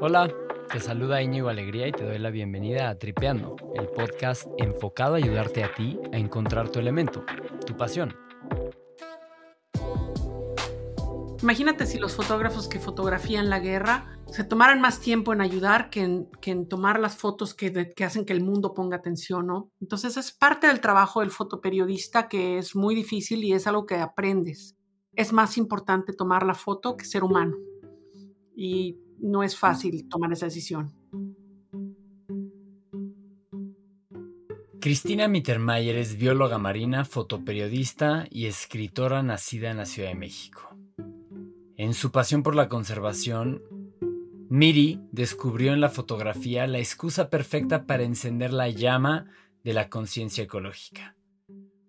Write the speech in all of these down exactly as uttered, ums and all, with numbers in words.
Hola, te saluda Iñigo Alegría y te doy la bienvenida a Tripeando, el podcast enfocado a ayudarte a ti a encontrar tu elemento, tu pasión. Imagínate si los fotógrafos que fotografían la guerra se tomaran más tiempo en ayudar que en, que en tomar las fotos que, de, que hacen que el mundo ponga atención, ¿no? Entonces es parte del trabajo del fotoperiodista, que es muy difícil y es algo que aprendes. Es más importante tomar la foto que ser humano. Y no es fácil tomar esa decisión. Cristina Mittermeier es bióloga marina, fotoperiodista y escritora nacida en la Ciudad de México. En su pasión por la conservación, Miri descubrió en la fotografía la excusa perfecta para encender la llama de la conciencia ecológica.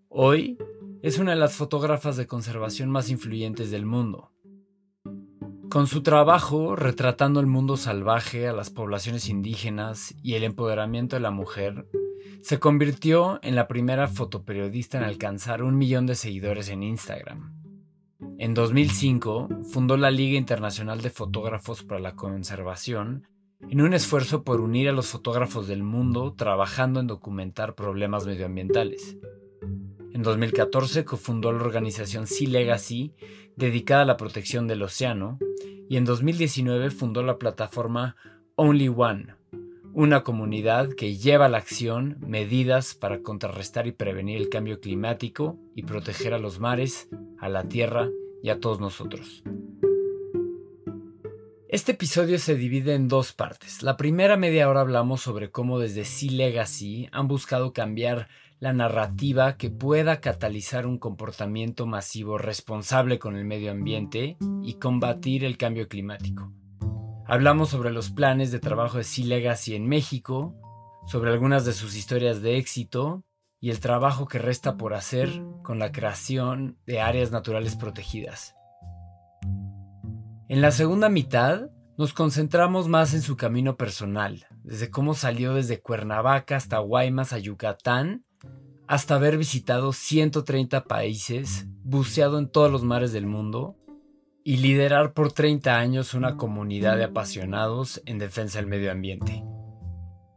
Hoy es una de las fotógrafas de conservación más influyentes del mundo. Con su trabajo retratando el mundo salvaje, a las poblaciones indígenas y el empoderamiento de la mujer, se convirtió en la primera fotoperiodista en alcanzar un millón de seguidores en Instagram. En dos mil cinco fundó la Liga Internacional de Fotógrafos para la Conservación en un esfuerzo por unir a los fotógrafos del mundo trabajando en documentar problemas medioambientales. En dos mil catorce cofundó la organización Sea Legacy, dedicada a la protección del océano, y en dos mil diecinueve fundó la plataforma Only One, una comunidad que lleva a la acción medidas para contrarrestar y prevenir el cambio climático y proteger a los mares, a la tierra y a todos nosotros. Este episodio se divide en dos partes. La primera media hora hablamos sobre cómo desde Sea Legacy han buscado cambiar la narrativa que pueda catalizar un comportamiento masivo responsable con el medio ambiente y combatir el cambio climático. Hablamos sobre los planes de trabajo de Sea Legacy en México, sobre algunas de sus historias de éxito y el trabajo que resta por hacer con la creación de áreas naturales protegidas. En la segunda mitad nos concentramos más en su camino personal, desde cómo salió desde Cuernavaca hasta Guaymas a Yucatán, hasta haber visitado ciento treinta países, buceado en todos los mares del mundo, y liderar por treinta años una comunidad de apasionados en defensa del medio ambiente.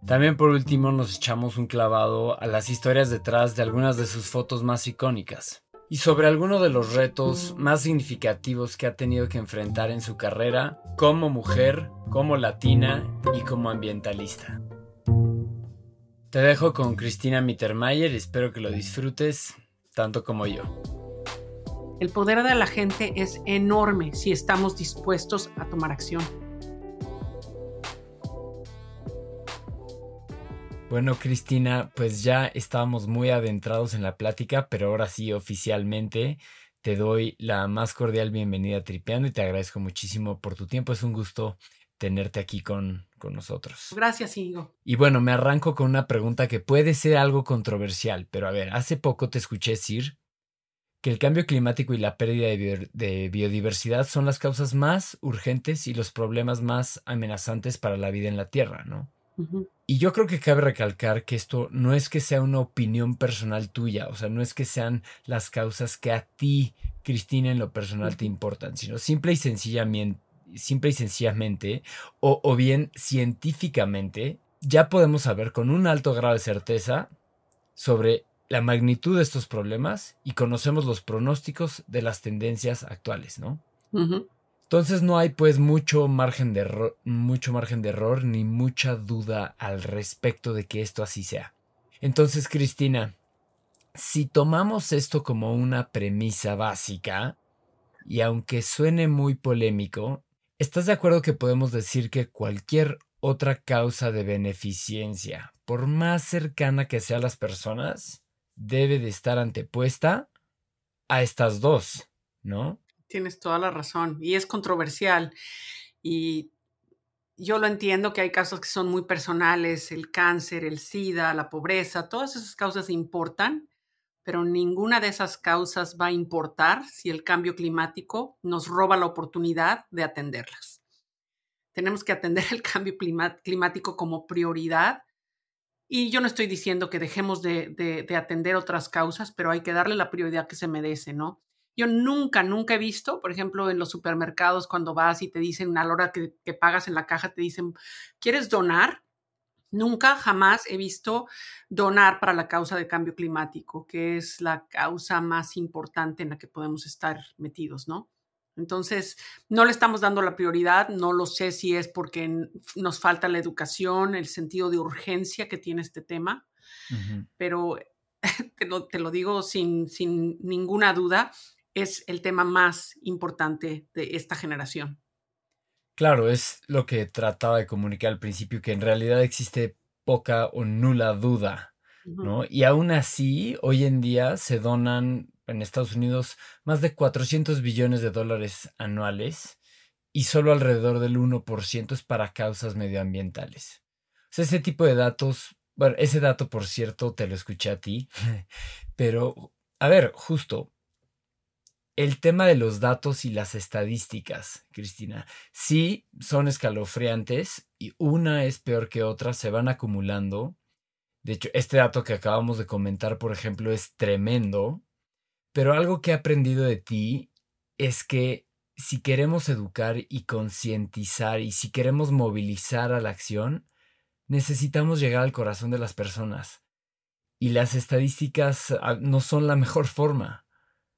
También por último nos echamos un clavado a las historias detrás de algunas de sus fotos más icónicas y sobre algunos de los retos más significativos que ha tenido que enfrentar en su carrera como mujer, como latina y como ambientalista. Te dejo con Cristina Mittermeier y espero que lo disfrutes tanto como yo. El poder de la gente es enorme si estamos dispuestos a tomar acción. Bueno, Cristina, pues ya estábamos muy adentrados en la plática, pero ahora sí, oficialmente, te doy la más cordial bienvenida a Tripeando y te agradezco muchísimo por tu tiempo. Es un gusto tenerte aquí con, con nosotros. Gracias, Hugo. Y bueno, me arranco con una pregunta que puede ser algo controversial, pero a ver, hace poco te escuché decir que el cambio climático y la pérdida de biodiversidad son las causas más urgentes y los problemas más amenazantes para la vida en la Tierra, ¿no? Uh-huh. Y yo creo que cabe recalcar que esto no es que sea una opinión personal tuya, o sea, no es que sean las causas que a ti, Cristina, en lo personal uh-huh. te importan, sino simple y sencillamente, simple y sencillamente o, o bien científicamente, ya podemos saber con un alto grado de certeza sobre la magnitud de estos problemas y conocemos los pronósticos de las tendencias actuales, ¿no? Uh-huh. Entonces no hay pues mucho margen de error, mucho margen de error ni mucha duda al respecto de que esto así sea. Entonces, Cristina, si tomamos esto como una premisa básica, y aunque suene muy polémico, ¿estás de acuerdo que podemos decir que cualquier otra causa de beneficencia, por más cercana que sea a las personas, debe de estar antepuesta a estas dos, ¿no? Tienes toda la razón y es controversial y yo lo entiendo que hay casos que son muy personales, el cáncer, el SIDA, la pobreza, todas esas causas importan, pero ninguna de esas causas va a importar si el cambio climático nos roba la oportunidad de atenderlas. Tenemos que atender el cambio climático como prioridad. Y yo no estoy diciendo que dejemos de, de, de atender otras causas, pero hay que darle la prioridad que se merece, ¿no? Yo nunca, nunca he visto, por ejemplo, en los supermercados cuando vas y te dicen a la hora que, que pagas en la caja, te dicen, ¿quieres donar? Nunca, jamás he visto donar para la causa de cambio climático, que es la causa más importante en la que podemos estar metidos, ¿no? Entonces, no le estamos dando la prioridad, no lo sé si es porque nos falta la educación, el sentido de urgencia que tiene este tema, uh-huh. pero te lo, te lo digo sin, sin ninguna duda, es el tema más importante de esta generación. Claro, es lo que trataba de comunicar al principio, que en realidad existe poca o nula duda, ¿no? Uh-huh. Y aún así, hoy en día se donan en Estados Unidos más de cuatrocientos billones de dólares anuales y solo alrededor del uno por ciento es para causas medioambientales. O sea, ese tipo de datos, bueno, ese dato, por cierto, te lo escuché a ti, pero, a ver, justo, el tema de los datos y las estadísticas, Cristina, sí son escalofriantes y una es peor que otra, se van acumulando. De hecho, este dato que acabamos de comentar, por ejemplo, es tremendo, pero algo que he aprendido de ti es que si queremos educar y concientizar y si queremos movilizar a la acción, necesitamos llegar al corazón de las personas y las estadísticas no son la mejor forma.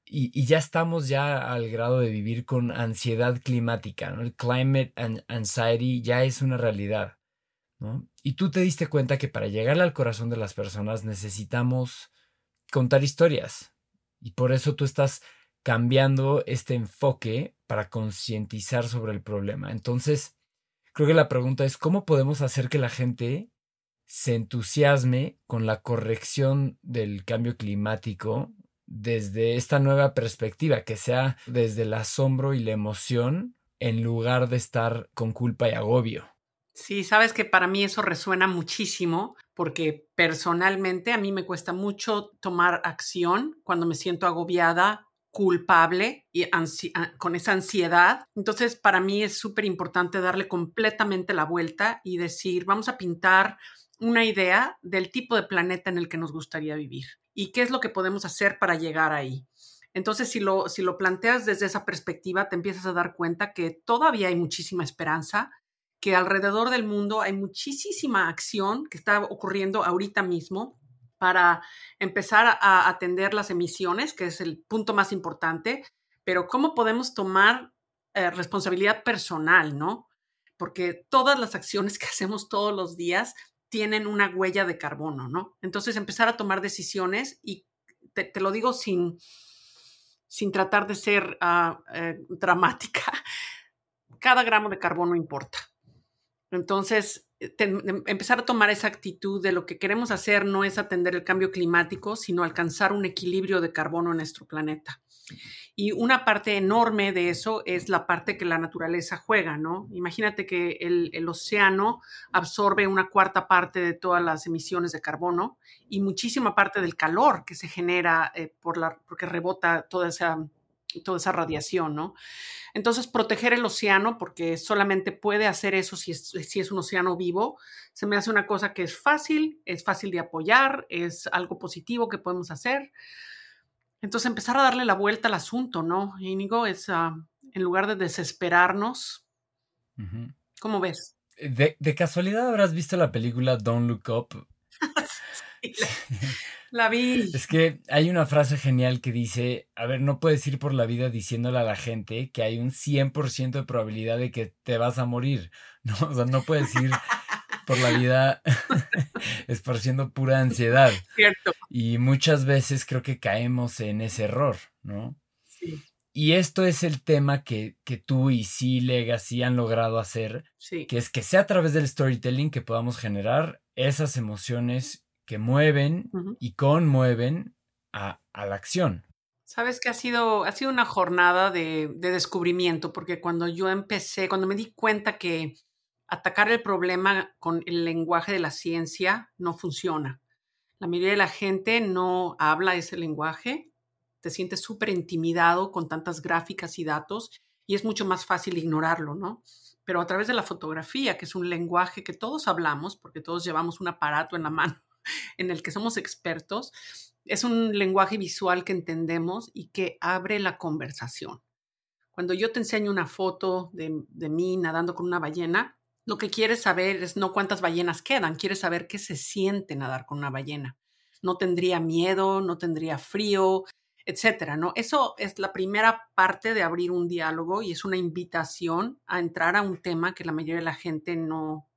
Y, y ya estamos ya al grado de vivir con ansiedad climática, ¿no? El climate anxiety ya es una realidad, ¿no? Y tú te diste cuenta que para llegar al corazón de las personas necesitamos contar historias. Y por eso tú estás cambiando este enfoque para concientizar sobre el problema. Entonces, creo que la pregunta es, ¿cómo podemos hacer que la gente se entusiasme con la corrección del cambio climático desde esta nueva perspectiva, que sea desde el asombro y la emoción en lugar de estar con culpa y agobio? Sí, sabes que para mí eso resuena muchísimo porque personalmente a mí me cuesta mucho tomar acción cuando me siento agobiada, culpable y ansi- con esa ansiedad. Entonces, para mí es súper importante darle completamente la vuelta y decir, vamos a pintar una idea del tipo de planeta en el que nos gustaría vivir. ¿Y qué es lo que podemos hacer para llegar ahí? Entonces, si lo, si lo planteas desde esa perspectiva, te empiezas a dar cuenta que todavía hay muchísima esperanza, que alrededor del mundo hay muchísima acción que está ocurriendo ahorita mismo para empezar a atender las emisiones, que es el punto más importante, pero cómo podemos tomar eh, responsabilidad personal, ¿no? Porque todas las acciones que hacemos todos los días tienen una huella de carbono, ¿no? Entonces, empezar a tomar decisiones y te, te lo digo sin, sin tratar de ser uh, eh, dramática. Cada gramo de carbono importa. Entonces, te, te, empezar a tomar esa actitud de lo que queremos hacer no es atender el cambio climático, sino alcanzar un equilibrio de carbono en nuestro planeta. Y una parte enorme de eso es la parte que la naturaleza juega, ¿no? Imagínate que el, el océano absorbe una cuarta parte de todas las emisiones de carbono y muchísima parte del calor que se genera eh, por la, porque rebota toda esa, toda esa radiación, ¿no? Entonces, proteger el océano, porque solamente puede hacer eso si es, si es un océano vivo, se me hace una cosa que es fácil, es fácil de apoyar, es algo positivo que podemos hacer. Entonces, empezar a darle la vuelta al asunto, ¿no, Iñigo? Es, uh, en lugar de desesperarnos, uh-huh. ¿Cómo ves? De, de casualidad, ¿habrás visto la película Don't Look Up? Sí, la, la vi. Es que hay una frase genial que dice, a ver, no puedes ir por la vida diciéndole a la gente que hay un cien por ciento de probabilidad de que te vas a morir, ¿no? O sea, no puedes ir por la vida esparciendo pura ansiedad. Cierto. Y muchas veces creo que caemos en ese error, ¿no? Sí. Y esto es el tema que, que tú y Sea Legacy han logrado hacer, sí. Que es que sea a través del storytelling que podamos generar esas emociones que mueven uh-huh. y conmueven a, a la acción. Sabes que ha sido, ha sido una jornada de, de descubrimiento, porque cuando yo empecé, cuando me di cuenta que atacar el problema con el lenguaje de la ciencia no funciona. La mayoría de la gente no habla ese lenguaje, te sientes súper intimidado con tantas gráficas y datos y es mucho más fácil ignorarlo, ¿no? Pero a través de la fotografía, que es un lenguaje que todos hablamos, porque todos llevamos un aparato en la mano en el que somos expertos, es un lenguaje visual que entendemos y que abre la conversación. Cuando yo te enseño una foto de, de mí nadando con una ballena, lo que quieres saber es no cuántas ballenas quedan, quieres saber qué se siente nadar con una ballena. No tendría miedo, no tendría frío, etcétera, ¿no? Eso es la primera parte de abrir un diálogo y es una invitación a entrar a un tema que la mayoría de la gente no,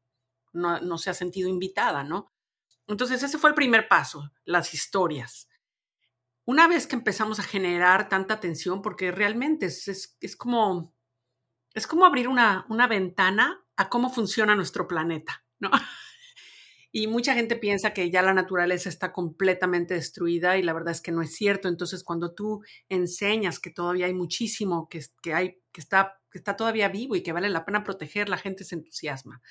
no, no se ha sentido invitada, ¿no? Entonces ese fue el primer paso, las historias. Una vez que empezamos a generar tanta tensión, porque realmente es, es, es, como, es como abrir una, una ventana a cómo funciona nuestro planeta, ¿no? Y mucha gente piensa que ya la naturaleza está completamente destruida y la verdad es que no es cierto. Entonces, cuando tú enseñas que todavía hay muchísimo, que, que, hay, que, está, que está todavía vivo y que vale la pena proteger, la gente se entusiasma.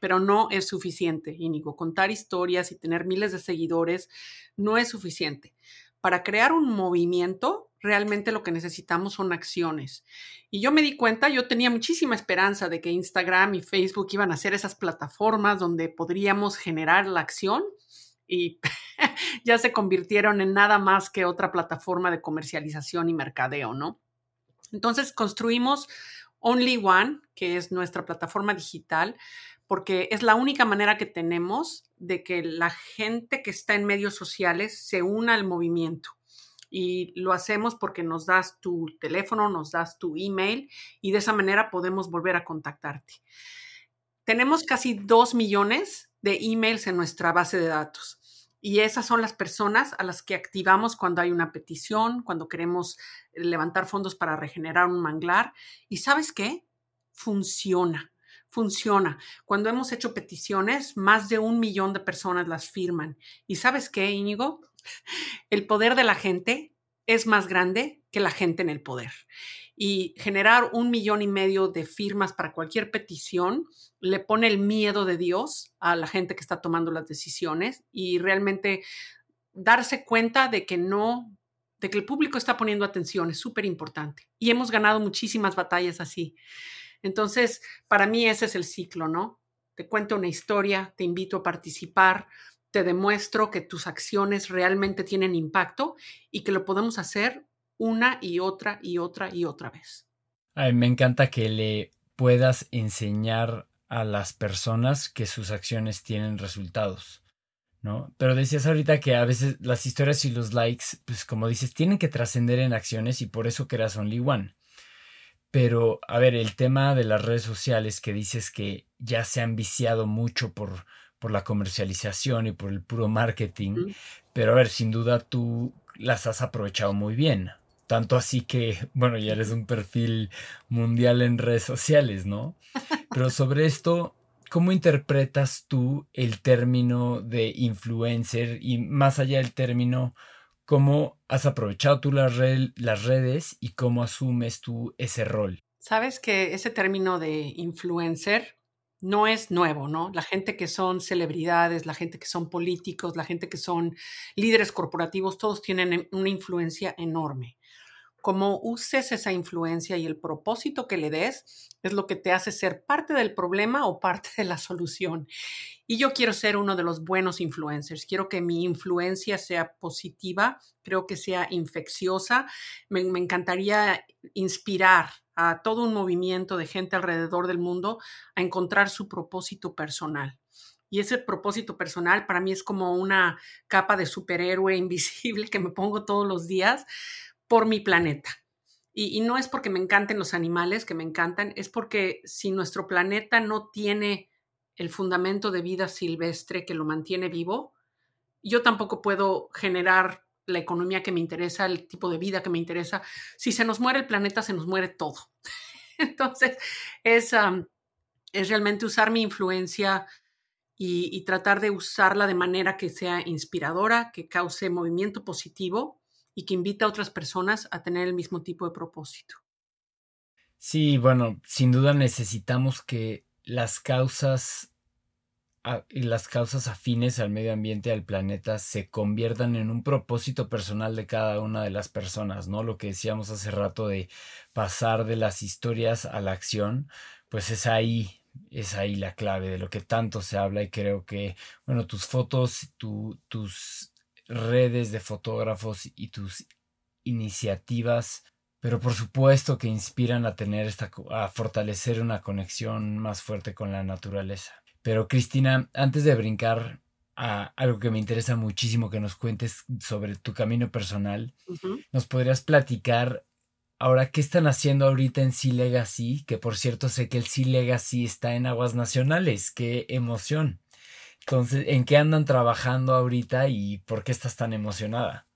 Pero no es suficiente, Iñigo. Contar historias y tener miles de seguidores no es suficiente. Para crear un movimiento, realmente lo que necesitamos son acciones. Y yo me di cuenta, yo tenía muchísima esperanza de que Instagram y Facebook iban a ser esas plataformas donde podríamos generar la acción y ya se convirtieron en nada más que otra plataforma de comercialización y mercadeo, ¿no? Entonces construimos Only One, que es nuestra plataforma digital, porque es la única manera que tenemos de que la gente que está en medios sociales se una al movimiento. Y lo hacemos porque nos das tu teléfono, nos das tu email y de esa manera podemos volver a contactarte. Tenemos casi dos millones de emails en nuestra base de datos y esas son las personas a las que activamos cuando hay una petición, cuando queremos levantar fondos para regenerar un manglar. ¿Y sabes qué? Funciona. Funciona. Cuando hemos hecho peticiones, más de un millón de personas las firman. ¿Y sabes qué, Iñigo? El poder de la gente es más grande que la gente en el poder. Y generar un millón y medio de firmas para cualquier petición le pone el miedo de Dios a la gente que está tomando las decisiones y realmente darse cuenta de que no, de que el público está poniendo atención es súper importante. Y hemos ganado muchísimas batallas así. Entonces, para mí ese es el ciclo, ¿no? Te cuento una historia, te invito a participar, te demuestro que tus acciones realmente tienen impacto y que lo podemos hacer una y otra y otra y otra vez. Ay, me encanta que le puedas enseñar a las personas que sus acciones tienen resultados, ¿no? Pero decías ahorita que a veces las historias y los likes, pues como dices, tienen que trascender en acciones y por eso creas Only One. Pero, a ver, el tema de las redes sociales que dices que ya se han viciado mucho por... por la comercialización y por el puro marketing, pero a ver, sin duda tú las has aprovechado muy bien, tanto así que, bueno, ya eres un perfil mundial en redes sociales, ¿no? Pero sobre esto, ¿cómo interpretas tú el término de influencer y más allá del término, cómo has aprovechado tú las, red- las redes y cómo asumes tú ese rol? Sabes que ese término de influencer no es nuevo, ¿no? La gente que son celebridades, la gente que son políticos, la gente que son líderes corporativos, todos tienen una influencia enorme. Como uses esa influencia y el propósito que le des, es lo que te hace ser parte del problema o parte de la solución. Y yo quiero ser uno de los buenos influencers. Quiero que mi influencia sea positiva, creo que sea infecciosa. Me, me encantaría inspirar a todo un movimiento de gente alrededor del mundo a encontrar su propósito personal. Y ese propósito personal para mí es como una capa de superhéroe invisible que me pongo todos los días por mi planeta. Y, y no es porque me encanten los animales, que me encantan, es porque si nuestro planeta no tiene el fundamento de vida silvestre que lo mantiene vivo, yo tampoco puedo generar la economía que me interesa, el tipo de vida que me interesa. Si se nos muere el planeta, se nos muere todo. Entonces, es, um, es realmente usar mi influencia y, y tratar de usarla de manera que sea inspiradora, que cause movimiento positivo y que invite a otras personas a tener el mismo tipo de propósito. Sí, bueno, sin duda necesitamos que las causas... A, y las causas afines al medio ambiente y al planeta se conviertan en un propósito personal de cada una de las personas, ¿no? Lo que decíamos hace rato de pasar de las historias a la acción, pues es ahí es ahí la clave de lo que tanto se habla, y creo que, bueno, tus fotos, tu, tus redes de fotógrafos y tus iniciativas, pero por supuesto que inspiran a tener esta, a fortalecer una conexión más fuerte con la naturaleza. Pero Cristina, antes de brincar a algo que me interesa muchísimo que nos cuentes sobre tu camino personal, uh-huh. ¿nos podrías platicar ahora qué están haciendo ahorita en Sea Legacy? Que por cierto sé que el Sea Legacy está en aguas nacionales, qué emoción. Entonces, ¿en qué andan trabajando ahorita y por qué estás tan emocionada?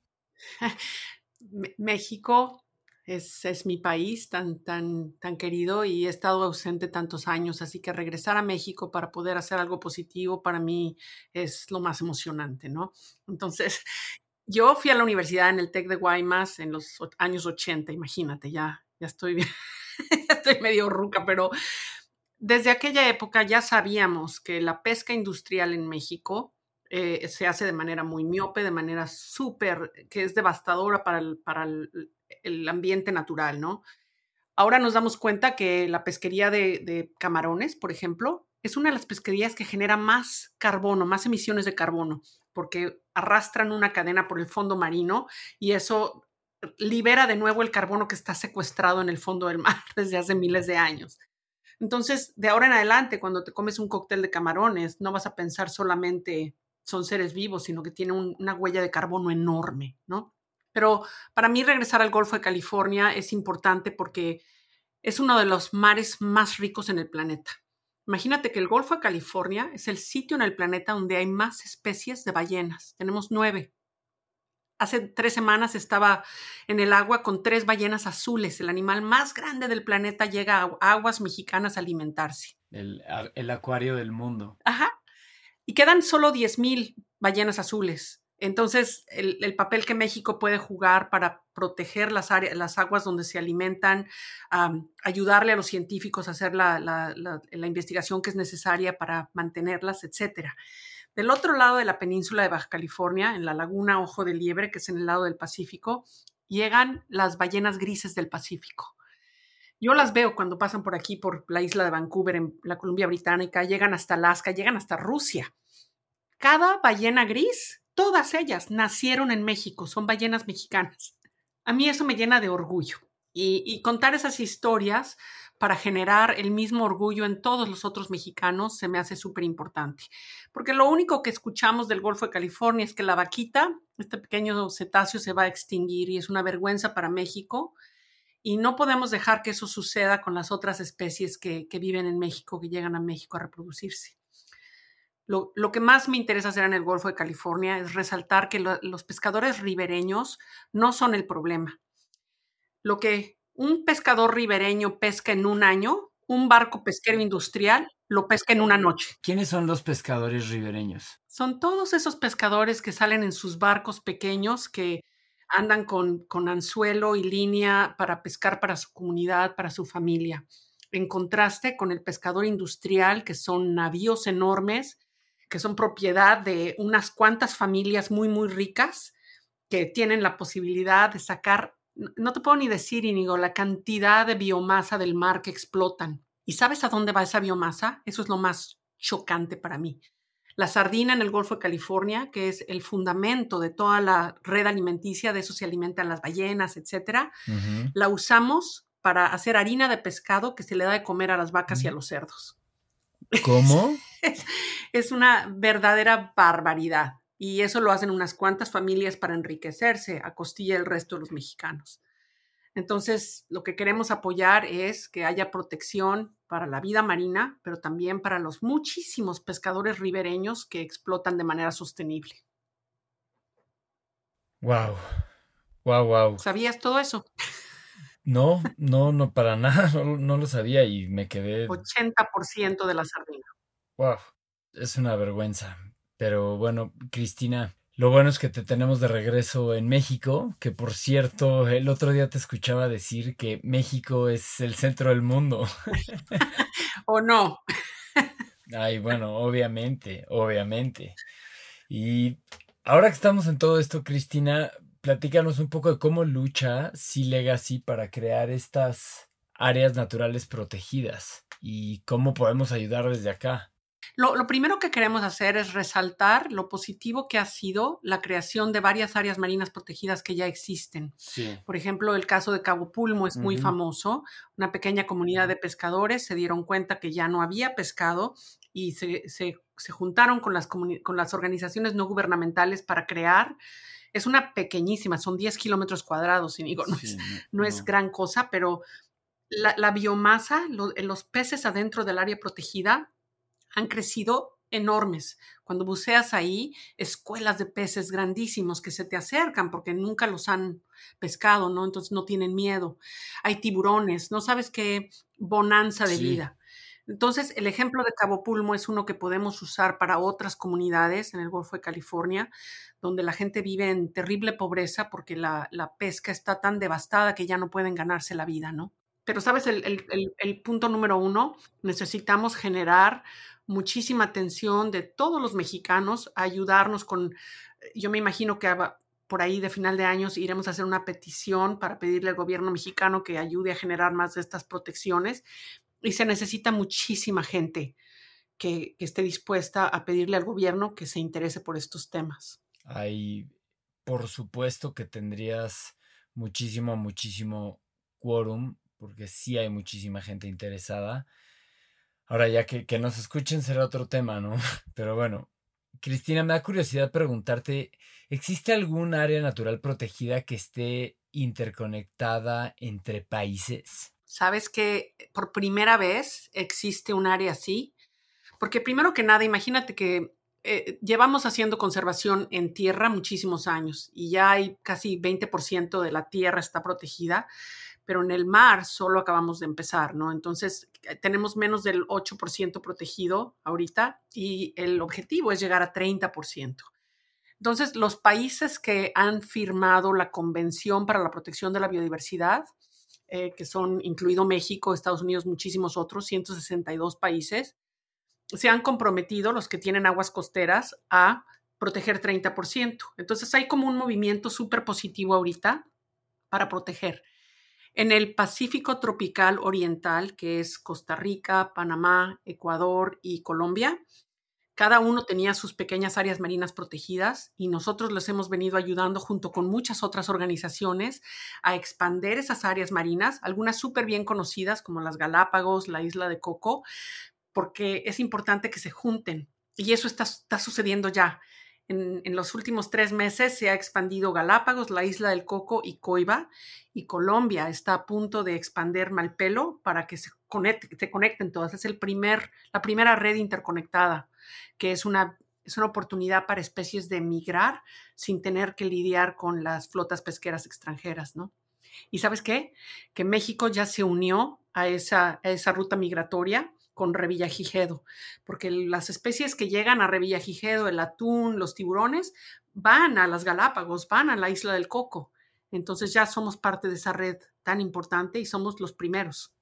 México es, es mi país tan, tan, tan querido, y he estado ausente tantos años, así que regresar a México para poder hacer algo positivo para mí es lo más emocionante, ¿no? Entonces, yo fui a la universidad en el TEC de Guaymas en los años ochenta, imagínate, ya, ya estoy, ya estoy medio ruca, pero desde aquella época ya sabíamos que la pesca industrial en México eh, se hace de manera muy miope, de manera súper, que es devastadora para el, para el, el ambiente natural, ¿no? Ahora nos damos cuenta que la pesquería de, de camarones, por ejemplo, es una de las pesquerías que genera más carbono, más emisiones de carbono, porque arrastran una cadena por el fondo marino y eso libera de nuevo el carbono que está secuestrado en el fondo del mar desde hace miles de años. Entonces, de ahora en adelante, cuando te comes un cóctel de camarones, no vas a pensar solamente son seres vivos, sino que tienen un, una huella de carbono enorme, ¿no? Pero para mí regresar al Golfo de California es importante porque es uno de los mares más ricos en el planeta. Imagínate que el Golfo de California es el sitio en el planeta donde hay más especies de ballenas. Tenemos nueve. Hace tres semanas estaba en el agua con tres ballenas azules. El animal más grande del planeta llega a aguas mexicanas a alimentarse. El, el acuario del mundo. Ajá. Y quedan solo diez mil ballenas azules. Entonces, el, el papel que México puede jugar para proteger las, áreas, las aguas donde se alimentan, um, ayudarle a los científicos a hacer la, la, la, la investigación que es necesaria para mantenerlas, etcétera. Del otro lado de la península de Baja California, en la laguna Ojo de Liebre, que es en el lado del Pacífico, llegan las ballenas grises del Pacífico. Yo las veo cuando pasan por aquí, por la isla de Vancouver, en la Columbia Británica, llegan hasta Alaska, llegan hasta Rusia. Cada ballena gris, todas ellas nacieron en México, son ballenas mexicanas. A mí eso me llena de orgullo. Y, y contar esas historias para generar el mismo orgullo en todos los otros mexicanos se me hace súper importante. Porque lo único que escuchamos del Golfo de California es que la vaquita, este pequeño cetáceo, se va a extinguir y es una vergüenza para México. Y no podemos dejar que eso suceda con las otras especies que, que viven en México, que llegan a México a reproducirse. Lo, lo que más me interesa hacer en el Golfo de California es resaltar que lo, los pescadores ribereños no son el problema. Lo que un pescador ribereño pesca en un año, un barco pesquero industrial lo pesca en una noche. ¿Quiénes son los pescadores ribereños? Son todos esos pescadores que salen en sus barcos pequeños, que andan con, con anzuelo y línea para pescar para su comunidad, para su familia. En contraste con el pescador industrial, que son navíos enormes, que son propiedad de unas cuantas familias muy, muy ricas que tienen la posibilidad de sacar, no te puedo ni decir, Iñigo, la cantidad de biomasa del mar que explotan. ¿Y sabes a dónde va esa biomasa? Eso es lo más chocante para mí. La sardina en el Golfo de California, que es el fundamento de toda la red alimenticia, de eso se alimentan las ballenas, etcétera, uh-huh. la usamos para hacer harina de pescado que se le da de comer a las vacas uh-huh. y a los cerdos. ¿Cómo? Es una verdadera barbaridad y eso lo hacen unas cuantas familias para enriquecerse a costilla del resto de los mexicanos. Entonces, lo que queremos apoyar es que haya protección para la vida marina, pero también para los muchísimos pescadores ribereños que explotan de manera sostenible. Wow, wow, wow. ¿Sabías todo eso? No, no, no para nada, no, no lo sabía y me quedé... ochenta por ciento de la sardina. Wow, es una vergüenza. Pero bueno, Cristina, lo bueno es que te tenemos de regreso en México, que por cierto, el otro día te escuchaba decir que México es el centro del mundo. ¿O no? Ay, bueno, obviamente, obviamente. Y ahora que estamos en todo esto, Cristina, platícanos un poco de cómo lucha Sea Legacy para crear estas áreas naturales protegidas. y cómo podemos ayudar desde acá. Lo, lo primero que queremos hacer es resaltar lo positivo que ha sido la creación de varias áreas marinas protegidas que ya existen. Sí. Por ejemplo, el caso de Cabo Pulmo es muy uh-huh. famoso. Una pequeña comunidad de pescadores se dieron cuenta que ya no había pescado y se, se, se juntaron con las, comuni- con las organizaciones no gubernamentales para crear. Es una pequeñísima, son diez kilómetros cuadrados, Iñigo, no, sí, es, no, no es gran cosa, pero la, la biomasa, lo, los peces adentro del área protegida han crecido enormes. Cuando buceas ahí, escuelas de peces grandísimos que se te acercan porque nunca los han pescado, ¿no? Entonces no tienen miedo. Hay tiburones, no sabes qué bonanza de sí. vida. Entonces, el ejemplo de Cabo Pulmo es uno que podemos usar para otras comunidades en el Golfo de California, donde la gente vive en terrible pobreza porque la, la pesca está tan devastada que ya no pueden ganarse la vida, ¿no? Pero, ¿sabes? El, el, el, el punto número uno, necesitamos generar muchísima atención de todos los mexicanos, a ayudarnos con... Yo me imagino que por ahí de final de años iremos a hacer una petición para pedirle al gobierno mexicano que ayude a generar más de estas protecciones. Y se necesita muchísima gente que, que esté dispuesta a pedirle al gobierno que se interese por estos temas. Ay, por supuesto que tendrías muchísimo, muchísimo quórum, porque sí hay muchísima gente interesada. Ahora ya que, que nos escuchen será otro tema, ¿no? Pero bueno, Cristina, me da curiosidad preguntarte, ¿existe algún área natural protegida que esté interconectada entre países? ¿Sabes que por primera vez existe un área así? Porque primero que nada, imagínate que eh, llevamos haciendo conservación en tierra muchísimos años y ya hay casi veinte por ciento de la tierra está protegida, pero en el mar solo acabamos de empezar, ¿no? Entonces tenemos menos del ocho por ciento protegido ahorita y el objetivo es llegar a treinta por ciento. Entonces, los países que han firmado la Convención para la Protección de la Biodiversidad, Eh, que son incluido México, Estados Unidos, muchísimos otros, ciento sesenta y dos países, se han comprometido, los que tienen aguas costeras, a proteger treinta por ciento. Entonces hay como un movimiento súper positivo ahorita para proteger. En el Pacífico tropical oriental, que es Costa Rica, Panamá, Ecuador y Colombia, cada uno tenía sus pequeñas áreas marinas protegidas y nosotros les hemos venido ayudando junto con muchas otras organizaciones a expandir esas áreas marinas, algunas súper bien conocidas como las Galápagos, la Isla de Coco, porque es importante que se junten y eso está, está sucediendo ya. En, en los últimos tres meses se ha expandido Galápagos, la Isla del Coco y Coiba, y Colombia está a punto de expandir Malpelo para que se, conecte, se conecten todas. Es el primer, la primera red interconectada, que es una, es una oportunidad para especies de migrar sin tener que lidiar con las flotas pesqueras extranjeras, ¿no? ¿Y sabes qué? Que México ya se unió a esa, a esa ruta migratoria con Revillagigedo, porque las especies que llegan a Revillagigedo, el atún, los tiburones, van a las Galápagos, van a la Isla del Coco. Entonces ya somos parte de esa red tan importante y somos los primeros.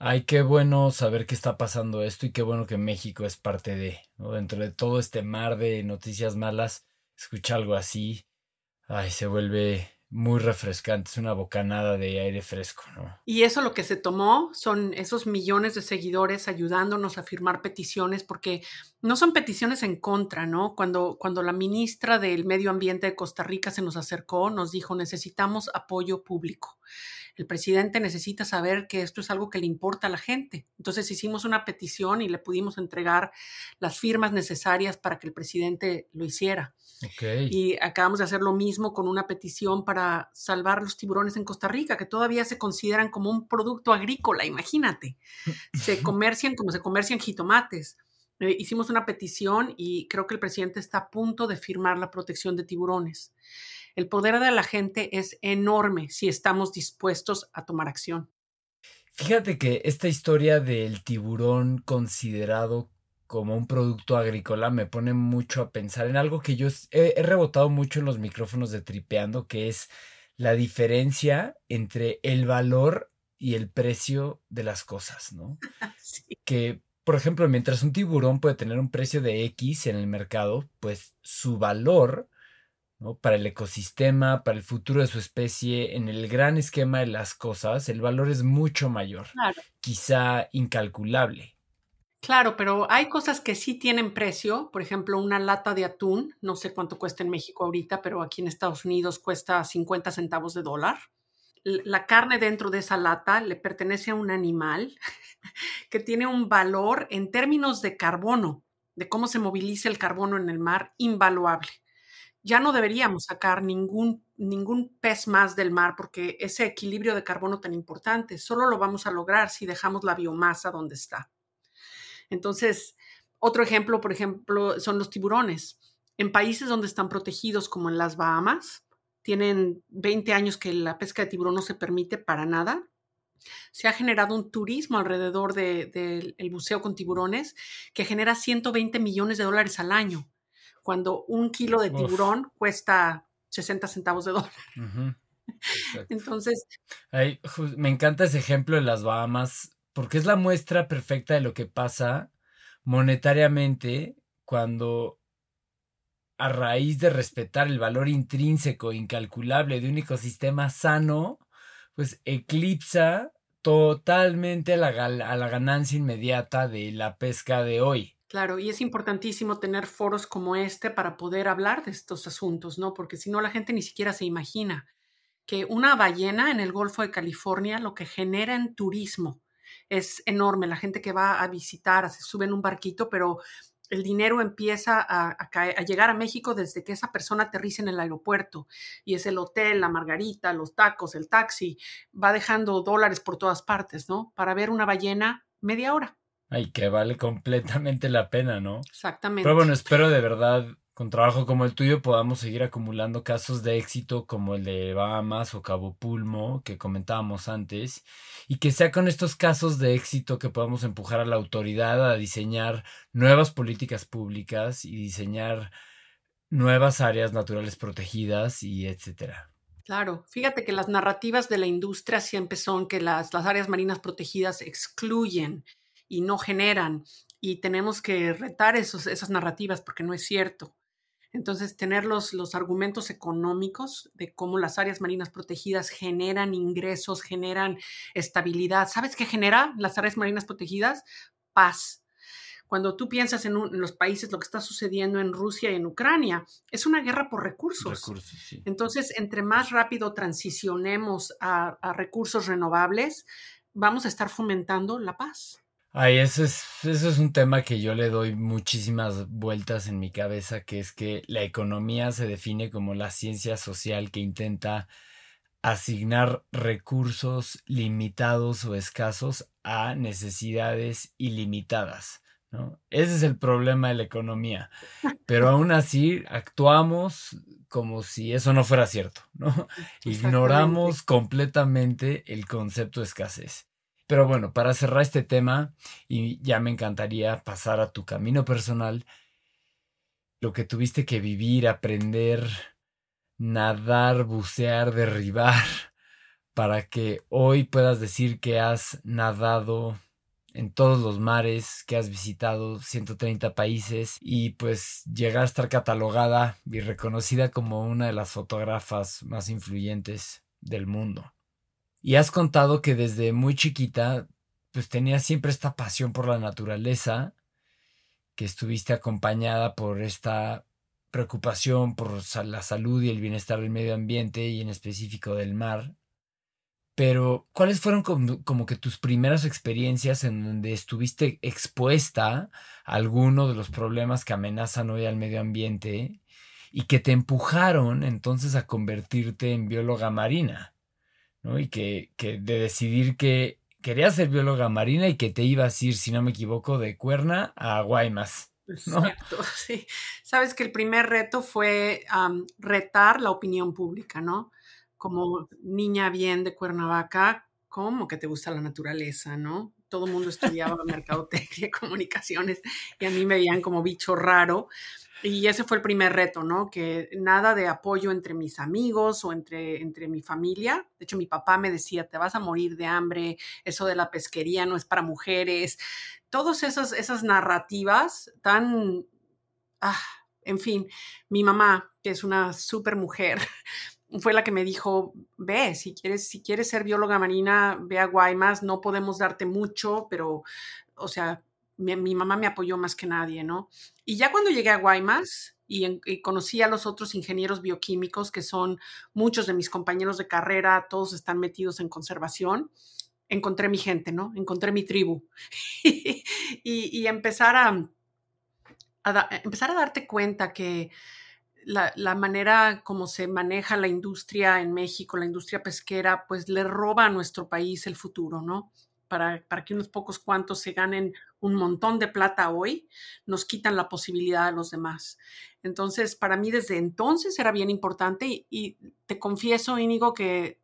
Ay, qué bueno saber que está pasando esto y qué bueno que México es parte de, ¿no? Dentro de todo este mar de noticias malas, escuchar algo así, ay, se vuelve muy refrescante, es una bocanada de aire fresco, ¿no? Y eso lo que se tomó son esos millones de seguidores ayudándonos a firmar peticiones, porque no son peticiones en contra, ¿no? Cuando, cuando la ministra del Medio Ambiente de Costa Rica se nos acercó, nos dijo, necesitamos apoyo público. El presidente necesita saber que esto es algo que le importa a la gente. Entonces hicimos una petición y le pudimos entregar las firmas necesarias para que el presidente lo hiciera. Okay. Y acabamos de hacer lo mismo con una petición para salvar los tiburones en Costa Rica, que todavía se consideran como un producto agrícola, imagínate. Se comercian como se comercian jitomates. Hicimos una petición y creo que el presidente está a punto de firmar la protección de tiburones. El poder de la gente es enorme si estamos dispuestos a tomar acción. Fíjate que esta historia del tiburón considerado como un producto agrícola me pone mucho a pensar en algo que yo he, he rebotado mucho en los micrófonos de Tripeando, que es la diferencia entre el valor y el precio de las cosas, ¿no? Sí. Que, por ejemplo, mientras un tiburón puede tener un precio de X en el mercado, pues su valor ¿no? Para el ecosistema, para el futuro de su especie, en el gran esquema de las cosas, el valor es mucho mayor, claro. Quizá incalculable. Claro, pero hay cosas que sí tienen precio, por ejemplo, una lata de atún, no sé cuánto cuesta en México ahorita, pero aquí en Estados Unidos cuesta cincuenta centavos de dólar. La carne dentro de esa lata le pertenece a un animal que tiene un valor en términos de carbono, de cómo se moviliza el carbono en el mar, invaluable. Ya no deberíamos sacar ningún, ningún pez más del mar porque ese equilibrio de carbono tan importante solo lo vamos a lograr si dejamos la biomasa donde está. Entonces, otro ejemplo, por ejemplo, son los tiburones. En países donde están protegidos, como en las Bahamas, tienen veinte años que la pesca de tiburón no se permite para nada. Se ha generado un turismo alrededor de, de, del buceo con tiburones que genera ciento veinte millones de dólares al año, cuando un kilo de tiburón Uf. cuesta sesenta centavos de dólar. Uh-huh. Entonces, Ay, me encanta ese ejemplo de las Bahamas, porque es la muestra perfecta de lo que pasa monetariamente cuando, a raíz de respetar el valor intrínseco, incalculable de un ecosistema sano, pues eclipsa totalmente la, a la ganancia inmediata de la pesca de hoy. Claro, y es importantísimo tener foros como este para poder hablar de estos asuntos, ¿no? Porque si no, la gente ni siquiera se imagina que una ballena en el Golfo de California, lo que genera en turismo, es enorme. La gente que va a visitar, se sube en un barquito, pero el dinero empieza a, a, caer, a llegar a México desde que esa persona aterriza en el aeropuerto. Y es el hotel, la margarita, los tacos, el taxi. Va dejando dólares por todas partes, ¿no? Para ver una ballena media hora. Ay, que vale completamente la pena, ¿no? Exactamente. Pero bueno, espero de verdad, con trabajo como el tuyo, podamos seguir acumulando casos de éxito como el de Bahamas o Cabo Pulmo, que comentábamos antes, y que sea con estos casos de éxito que podamos empujar a la autoridad a diseñar nuevas políticas públicas y diseñar nuevas áreas naturales protegidas y etcétera. Claro, fíjate que las narrativas de la industria siempre son que las, las áreas marinas protegidas excluyen y no generan, y tenemos que retar esos, esas narrativas porque no es cierto. Entonces, tener los, los argumentos económicos de cómo las áreas marinas protegidas generan ingresos, generan estabilidad. ¿Sabes qué genera las áreas marinas protegidas? Paz. Cuando tú piensas en, un, en los países, lo que está sucediendo en Rusia y en Ucrania, es una guerra por recursos. recursos sí. Entonces, entre más rápido transicionemos a, a recursos renovables, vamos a estar fomentando la paz. Ay, eso es, eso es un tema que yo le doy muchísimas vueltas en mi cabeza, que es que la economía se define como la ciencia social que intenta asignar recursos limitados o escasos a necesidades ilimitadas, ¿no? Ese es el problema de la economía, pero aún así actuamos como si eso no fuera cierto, ¿no? Ignoramos completamente el concepto de escasez. Pero bueno, para cerrar este tema, y ya me encantaría pasar a tu camino personal, lo que tuviste que vivir, aprender, nadar, bucear, derribar, para que hoy puedas decir que has nadado en todos los mares, que has visitado ciento treinta países y pues llegar a estar catalogada y reconocida como una de las fotógrafas más influyentes del mundo. Y has contado que desde muy chiquita, pues tenías siempre esta pasión por la naturaleza, que estuviste acompañada por esta preocupación por la salud y el bienestar del medio ambiente y en específico del mar. Pero, ¿cuáles fueron como, como que tus primeras experiencias en donde estuviste expuesta a alguno de los problemas que amenazan hoy al medio ambiente y que te empujaron entonces a convertirte en bióloga marina? ¿No? Y que, que de decidir que querías ser bióloga marina y que te ibas a ir, si no me equivoco, de Cuerna a Guaymas, ¿no? Exacto, sí. Sabes que el primer reto fue um, retar la opinión pública, ¿no? Como niña bien de Cuernavaca, ¿cómo que te gusta la naturaleza, no? Todo el mundo estudiaba mercadotecnia, comunicaciones, y a mí me veían como bicho raro. Y ese fue el primer reto, ¿no? Que nada de apoyo entre mis amigos o entre, entre mi familia. De hecho, mi papá me decía, te vas a morir de hambre, eso de la pesquería no es para mujeres. Todas esas, esas narrativas tan ah, en fin, mi mamá, que es una súper mujer, fue la que me dijo, ve, si quieres, si quieres ser bióloga marina, ve a Guaymas, no podemos darte mucho, pero, o sea, mi, mi mamá me apoyó más que nadie, ¿no? Y ya cuando llegué a Guaymas y, en, y conocí a los otros ingenieros bioquímicos, que son muchos de mis compañeros de carrera, todos están metidos en conservación, encontré mi gente, ¿no? Encontré mi tribu. y, y empezar a, a da, empezar a darte cuenta que La, la manera como se maneja la industria en México, la industria pesquera, pues le roba a nuestro país el futuro, ¿no? Para, para que unos pocos cuantos se ganen un montón de plata hoy, nos quitan la posibilidad a los demás. Entonces, para mí desde entonces era bien importante y, y te confieso, Íñigo, que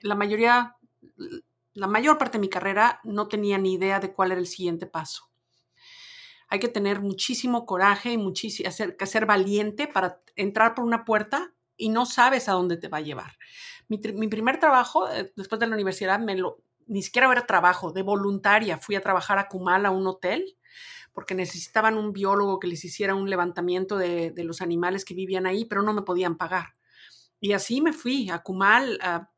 la mayoría, la mayor parte de mi carrera no tenía ni idea de cuál era el siguiente paso. Hay que tener muchísimo coraje y muchísimo, hacer, ser valiente para entrar por una puerta y no sabes a dónde te va a llevar. Mi, mi primer trabajo, después de la universidad, me lo, ni siquiera era trabajo, de voluntaria. Fui a trabajar a Kumal, a un hotel, porque necesitaban un biólogo que les hiciera un levantamiento de, de los animales que vivían ahí, pero no me podían pagar. Y así me fui a Kumal. A,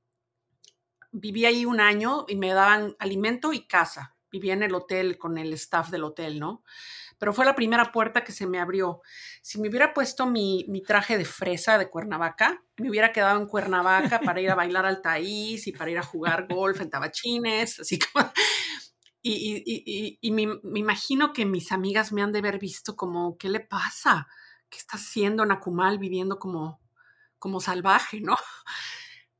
viví ahí un año y me daban alimento y casa. Vivía en el hotel con el staff del hotel, ¿no? Pero fue la primera puerta que se me abrió. Si me hubiera puesto mi, mi traje de fresa de Cuernavaca, me hubiera quedado en Cuernavaca para ir a bailar al Taís y para ir a jugar golf en Tabachines, así como... Y, y, y, y, y me, me imagino que mis amigas me han de haber visto como, ¿qué le pasa? ¿Qué está haciendo en Akumal viviendo como, como salvaje, no?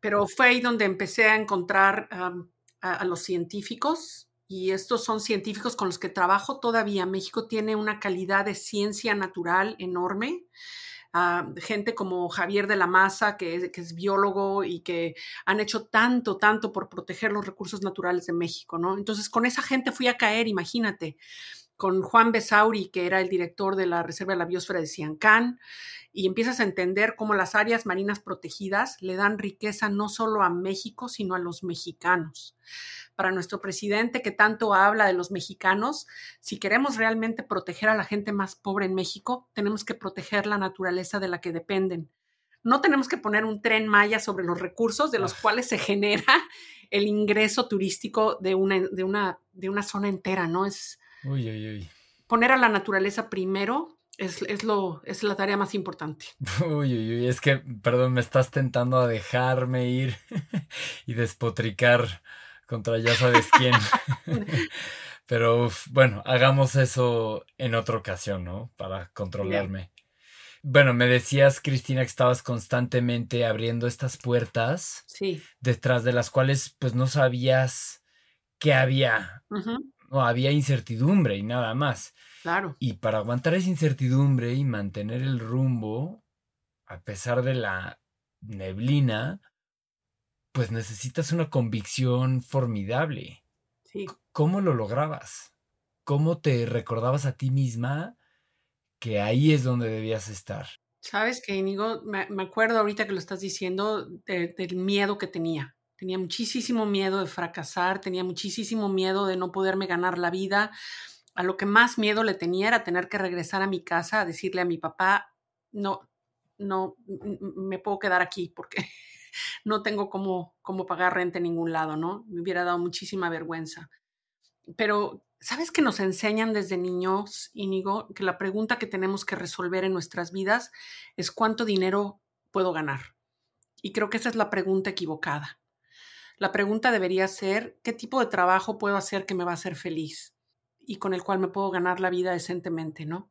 Pero fue ahí donde empecé a encontrar um, a, a los científicos. Y estos son científicos con los que trabajo todavía. México tiene una calidad de ciencia natural enorme. Uh, gente como Javier de la Maza, que es, que es biólogo y que han hecho tanto, tanto por proteger los recursos naturales de México, ¿no? Entonces, con esa gente fui a caer, imagínate, con Juan Besauri, que era el director de la Reserva de la Biosfera de Ciancán, y empiezas a entender cómo las áreas marinas protegidas le dan riqueza no solo a México, sino a los mexicanos. Para nuestro presidente que tanto habla de los mexicanos, si queremos realmente proteger a la gente más pobre en México, tenemos que proteger la naturaleza de la que dependen. No tenemos que poner un tren Maya sobre los recursos de los cuales se genera el ingreso turístico de una, de una, de una zona entera, ¿no? Es uy, uy, uy. Poner a la naturaleza primero es, es, lo, es la tarea más importante. Uy, uy, uy, es que, perdón, me estás tentando a dejarme ir y despotricar contra ya sabes quién. Pero uf, bueno, hagamos eso en otra ocasión, ¿no? Para controlarme. Bien. Bueno, me decías, Cristina, que estabas constantemente abriendo estas puertas. Sí. Detrás de las cuales pues no sabías qué había. Uh-huh. No, había incertidumbre y nada más. Claro. Y para aguantar esa incertidumbre y mantener el rumbo, a pesar de la neblina, pues necesitas una convicción formidable. Sí. ¿Cómo lo lograbas? ¿Cómo te recordabas a ti misma que ahí es donde debías estar? Sabes que, Íñigo, me, me acuerdo ahorita que lo estás diciendo de, del miedo que tenía. Tenía muchísimo miedo de fracasar, tenía muchísimo miedo de no poderme ganar la vida. A lo que más miedo le tenía era tener que regresar a mi casa a decirle a mi papá, no, no, me puedo quedar aquí porque... no tengo cómo, cómo pagar renta en ningún lado, ¿no? Me hubiera dado muchísima vergüenza. Pero, ¿sabes que nos enseñan desde niños, Íñigo, que la pregunta que tenemos que resolver en nuestras vidas es cuánto dinero puedo ganar? Y creo que esa es la pregunta equivocada. La pregunta debería ser, ¿qué tipo de trabajo puedo hacer que me va a hacer feliz? Y con el cual me puedo ganar la vida decentemente, ¿no?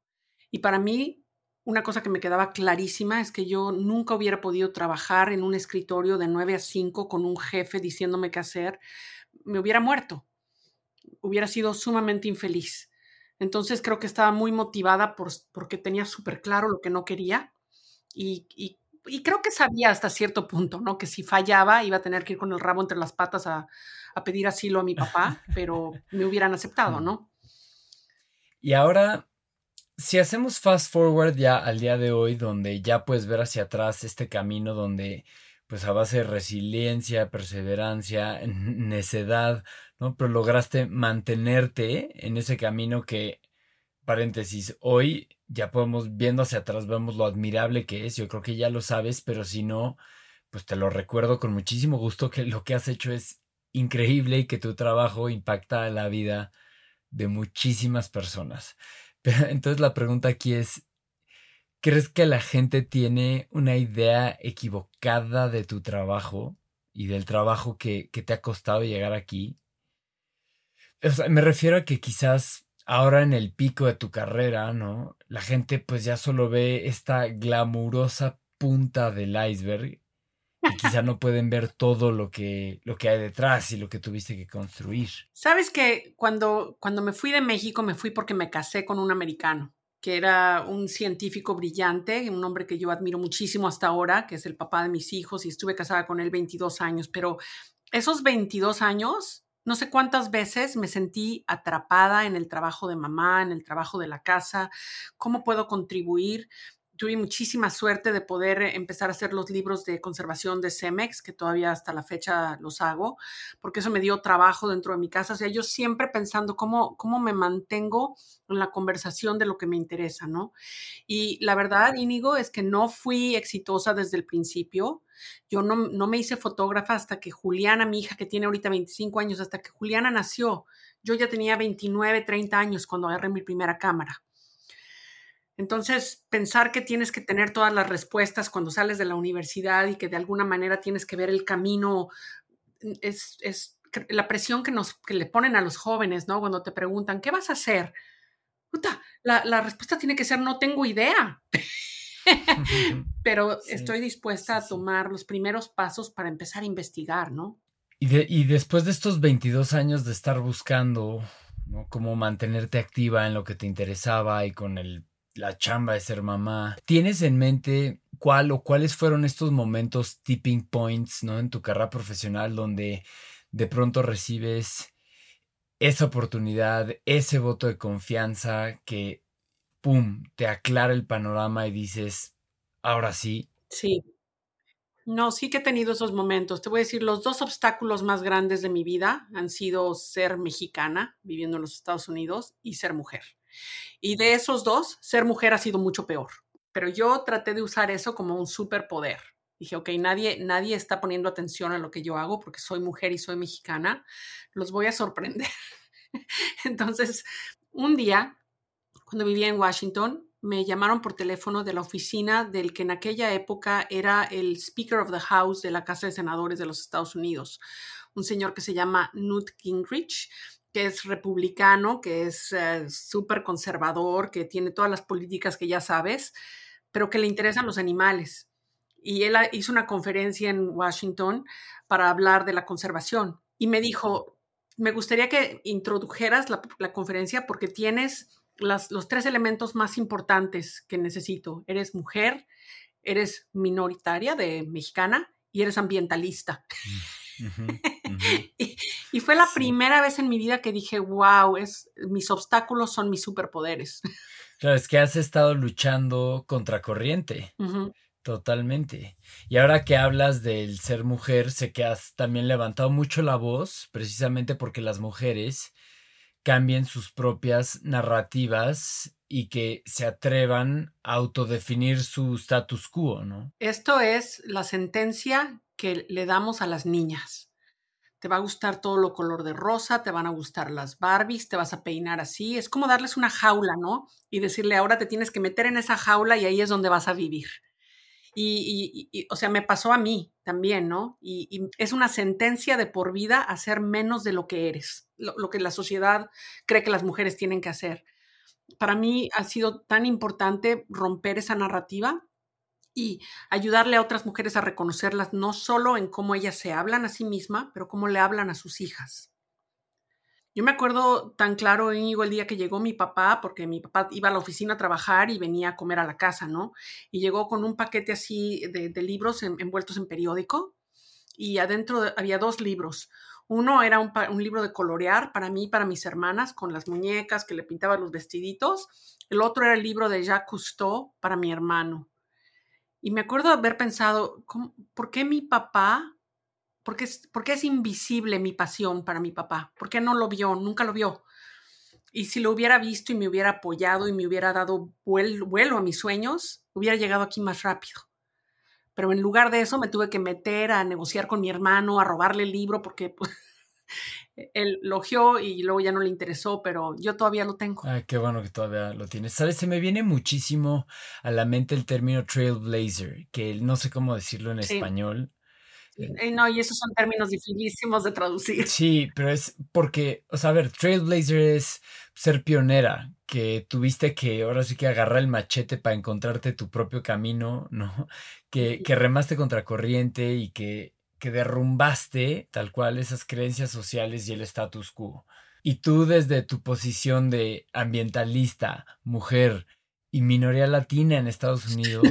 Y para mí... una cosa que me quedaba clarísima es que yo nunca hubiera podido trabajar en un escritorio de nueve a cinco con un jefe diciéndome qué hacer. Me hubiera muerto. Hubiera sido sumamente infeliz. Entonces creo que estaba muy motivada por, porque tenía súper claro lo que no quería y, y, y creo que sabía hasta cierto punto, ¿no? Que si fallaba iba a tener que ir con el rabo entre las patas a, a pedir asilo a mi papá, pero me hubieran aceptado, ¿no? Y ahora... si hacemos fast forward ya al día de hoy, donde ya puedes ver hacia atrás este camino donde, pues a base de resiliencia, perseverancia, necedad, ¿no? Pero lograste mantenerte en ese camino que paréntesis, hoy ya podemos, viendo hacia atrás, vemos lo admirable que es. Yo creo que ya lo sabes, pero si no, pues te lo recuerdo con muchísimo gusto que lo que has hecho es increíble y que tu trabajo impacta la vida de muchísimas personas. Pero entonces la pregunta aquí es, ¿crees que la gente tiene una idea equivocada de tu trabajo y del trabajo que, que te ha costado llegar aquí? O sea, me refiero a que quizás ahora en el pico de tu carrera, ¿no? La gente pues ya solo ve esta glamurosa punta del iceberg y quizá no pueden ver todo lo que, lo que hay detrás y lo que tuviste que construir. Sabes que cuando, cuando me fui de México, me fui porque me casé con un americano, que era un científico brillante, un hombre que yo admiro muchísimo hasta ahora, que es el papá de mis hijos, y estuve casada con él veintidós años, pero esos veintidós años, no sé cuántas veces me sentí atrapada en el trabajo de mamá, en el trabajo de la casa, ¿cómo puedo contribuir? Tuve muchísima suerte de poder empezar a hacer los libros de conservación de Cemex, que todavía hasta la fecha los hago, porque eso me dio trabajo dentro de mi casa. O sea, yo siempre pensando cómo, cómo me mantengo en la conversación de lo que me interesa, ¿no? Y la verdad, Íñigo, es que no fui exitosa desde el principio. Yo no, no me hice fotógrafa hasta que Juliana, mi hija, que tiene ahorita veinticinco años, hasta que Juliana nació. Yo ya tenía veintinueve, treinta años cuando agarré mi primera cámara. Entonces, pensar que tienes que tener todas las respuestas cuando sales de la universidad y que de alguna manera tienes que ver el camino, es, es la presión que, nos, que le ponen a los jóvenes, ¿no? Cuando te preguntan, ¿qué vas a hacer? Puta, la, la respuesta tiene que ser, no tengo idea. Pero sí, estoy dispuesta sí, a tomar sí. los primeros pasos para empezar a investigar, ¿no? Y, de, y después de estos veintidós años de estar buscando, ¿no?, cómo mantenerte activa en lo que te interesaba y con el la chamba de ser mamá, ¿tienes en mente cuál o cuáles fueron estos momentos tipping points, ¿no?, en tu carrera profesional donde de pronto recibes esa oportunidad, ese voto de confianza que, pum, te aclara el panorama y dices, ahora sí? Sí. No, sí que he tenido esos momentos. Te voy a decir, los dos obstáculos más grandes de mi vida han sido ser mexicana, viviendo en los Estados Unidos, y ser mujer. Y de esos dos, ser mujer ha sido mucho peor. Pero yo traté de usar eso como un superpoder. Dije, ok, nadie, nadie está poniendo atención a lo que yo hago porque soy mujer y soy mexicana. Los voy a sorprender. Entonces, un día, cuando vivía en Washington, me llamaron por teléfono de la oficina del que en aquella época era el Speaker of the House de la Casa de Senadores de los Estados Unidos. Un señor que se llama Newt Gingrich, que es republicano, que es uh, súper conservador, que tiene todas las políticas que ya sabes, pero que le interesan los animales. Y él hizo una conferencia en Washington para hablar de la conservación. Y me dijo, me gustaría que introdujeras la, la conferencia porque tienes las, los tres elementos más importantes que necesito. Eres mujer, eres minoritaria de mexicana y eres ambientalista. Uh-huh, uh-huh. y, y fue la sí. primera vez en mi vida que dije, wow, es, mis obstáculos son mis superpoderes. Claro, es que has estado luchando contracorriente, uh-huh. totalmente. Y ahora que hablas del ser mujer, sé que has también levantado mucho la voz, precisamente porque las mujeres cambien sus propias narrativas y que se atrevan a autodefinir su status quo, ¿no? Esto es la sentencia que le damos a las niñas. Te va a gustar todo lo color de rosa, te van a gustar las Barbies, te vas a peinar así. Es como darles una jaula, ¿no? Y decirle, ahora te tienes que meter en esa jaula y ahí es donde vas a vivir. Y, y, y o sea, me pasó a mí también, ¿no? Y, y es una sentencia de por vida hacer menos de lo que eres, lo, lo que la sociedad cree que las mujeres tienen que hacer. Para mí ha sido tan importante romper esa narrativa y ayudarle a otras mujeres a reconocerlas, no solo en cómo ellas se hablan a sí mismas, pero cómo le hablan a sus hijas. Yo me acuerdo tan claro, Íñigo, el día que llegó mi papá, porque mi papá iba a la oficina a trabajar y venía a comer a la casa, ¿no? Y llegó con un paquete así de, de libros en, envueltos en periódico y adentro había dos libros. Uno era un, un libro de colorear para mí y para mis hermanas, con las muñecas que le pintaba los vestiditos. El otro era el libro de Jacques Cousteau para mi hermano. Y me acuerdo de haber pensado, ¿cómo, ¿por qué mi papá? ¿Por qué, es, ¿Por qué es invisible mi pasión para mi papá? ¿Por qué no lo vio? Nunca lo vio. Y si lo hubiera visto y me hubiera apoyado y me hubiera dado vuelo, vuelo a mis sueños, hubiera llegado aquí más rápido. Pero en lugar de eso me tuve que meter a negociar con mi hermano, a robarle el libro, porque pues, él lo hojeó y luego ya no le interesó, pero yo todavía lo tengo. Ah, qué bueno que todavía lo tienes. ¿Sabes? Se me viene muchísimo a la mente el término trailblazer, que no sé cómo decirlo en sí. español. No, y esos son términos dificilísimos de traducir. Sí, pero es porque, o sea, a ver, trailblazer es ser pionera, que tuviste que ahora sí que agarrar el machete para encontrarte tu propio camino, ¿no? Que, sí. que remaste contracorriente y que, que derrumbaste tal cual esas creencias sociales y el status quo. Y tú desde tu posición de ambientalista, mujer y minoría latina en Estados Unidos.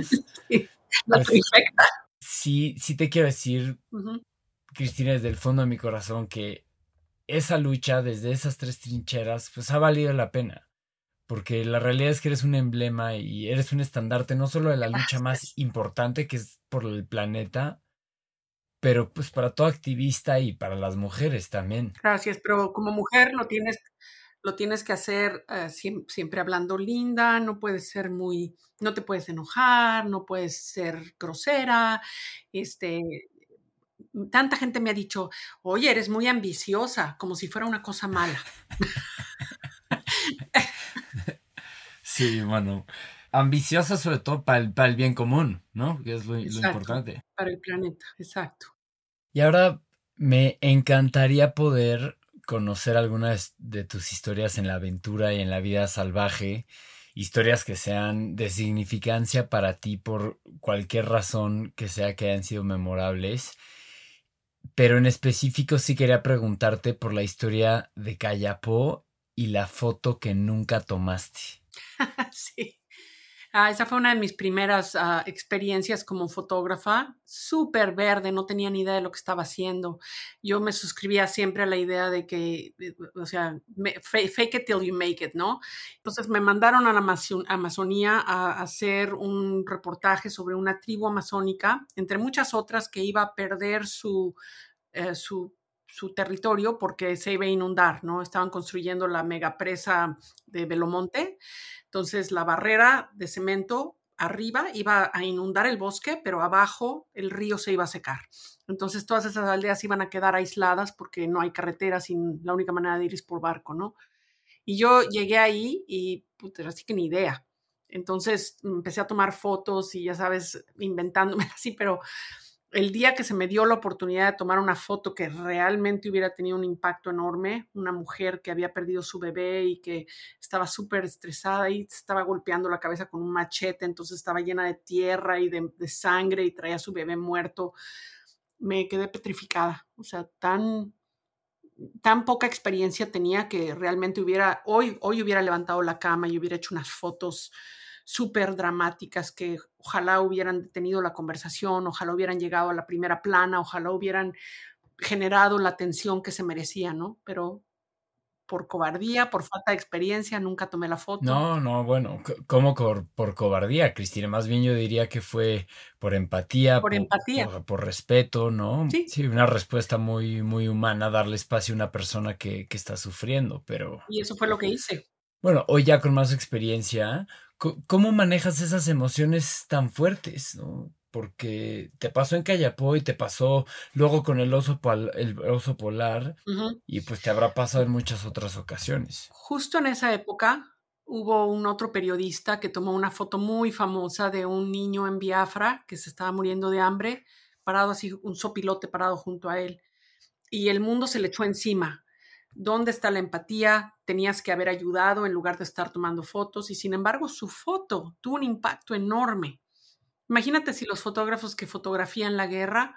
Sí, la pues, perfecta. Sí, sí te quiero decir, uh-huh. Cristina, desde el fondo de mi corazón, que esa lucha desde esas tres trincheras, pues ha valido la pena. Porque la realidad es que eres un emblema y eres un estandarte, no solo de la lucha más importante que es por el planeta, pero pues para todo activista y para las mujeres también. Gracias, pero como mujer lo tienes... Lo tienes que hacer uh, siempre, siempre hablando linda, no puedes ser muy, no te puedes enojar, no puedes ser grosera. Este, tanta gente me ha dicho, oye, eres muy ambiciosa, como si fuera una cosa mala. Sí, bueno, ambiciosa sobre todo para el, para el bien común, ¿no? Que es lo, exacto, lo importante. Para el planeta, exacto. Y ahora me encantaría poder conocer algunas de tus historias en la aventura y en la vida salvaje, historias que sean de significancia para ti por cualquier razón que sea que hayan sido memorables, pero en específico sí quería preguntarte por la historia de Kayapó y la foto que nunca tomaste. Sí, ah, esa fue una de mis primeras uh, experiencias como fotógrafa, súper verde, no tenía ni idea de lo que estaba haciendo. Yo me suscribía siempre a la idea de que, o sea, me, fake it till you make it, ¿no? Entonces me mandaron a la Amazon, Amazonía a hacer un reportaje sobre una tribu amazónica, entre muchas otras, que iba a perder su, eh, su, su territorio porque se iba a inundar, ¿no? Estaban construyendo la megapresa de Belomonte. Entonces, la barrera de cemento arriba iba a inundar el bosque, pero abajo el río se iba a secar. Entonces, todas esas aldeas iban a quedar aisladas porque no hay carreteras y la única manera de ir es por barco, ¿no? Y yo llegué ahí y, puta, así que ni idea. Entonces, empecé a tomar fotos y, ya sabes, inventándome así, pero el día que se me dio la oportunidad de tomar una foto que realmente hubiera tenido un impacto enorme, una mujer que había perdido su bebé y que estaba súper estresada y estaba golpeando la cabeza con un machete, entonces estaba llena de tierra y de, de sangre y traía a su bebé muerto, me quedé petrificada. O sea, tan, tan poca experiencia tenía que realmente hubiera, hoy, hoy hubiera levantado la cama y hubiera hecho unas fotos súper dramáticas que ojalá hubieran detenido la conversación, ojalá hubieran llegado a la primera plana, ojalá hubieran generado la atención que se merecía, ¿no? Pero por cobardía, por falta de experiencia, nunca tomé la foto. No, no, bueno, ¿cómo por, por cobardía, Cristina? Más bien yo diría que fue por empatía. Por, por empatía. Por, por respeto, ¿no? Sí. Sí, una respuesta muy, muy humana, darle espacio a una persona que, que está sufriendo, pero... Y eso fue lo que hice. Bueno, hoy ya con más experiencia, ¿cómo manejas esas emociones tan fuertes, no? Porque te pasó en Kayapó y te pasó luego con el oso, pal- el oso polar, uh-huh. Y pues te habrá pasado en muchas otras ocasiones. Justo en esa época hubo un otro periodista que tomó una foto muy famosa de un niño en Biafra que se estaba muriendo de hambre, parado así, un zopilote parado junto a él. Y el mundo se le echó encima. ¿Dónde está la empatía? Tenías que haber ayudado en lugar de estar tomando fotos y sin embargo su foto tuvo un impacto enorme. Imagínate si los fotógrafos que fotografían la guerra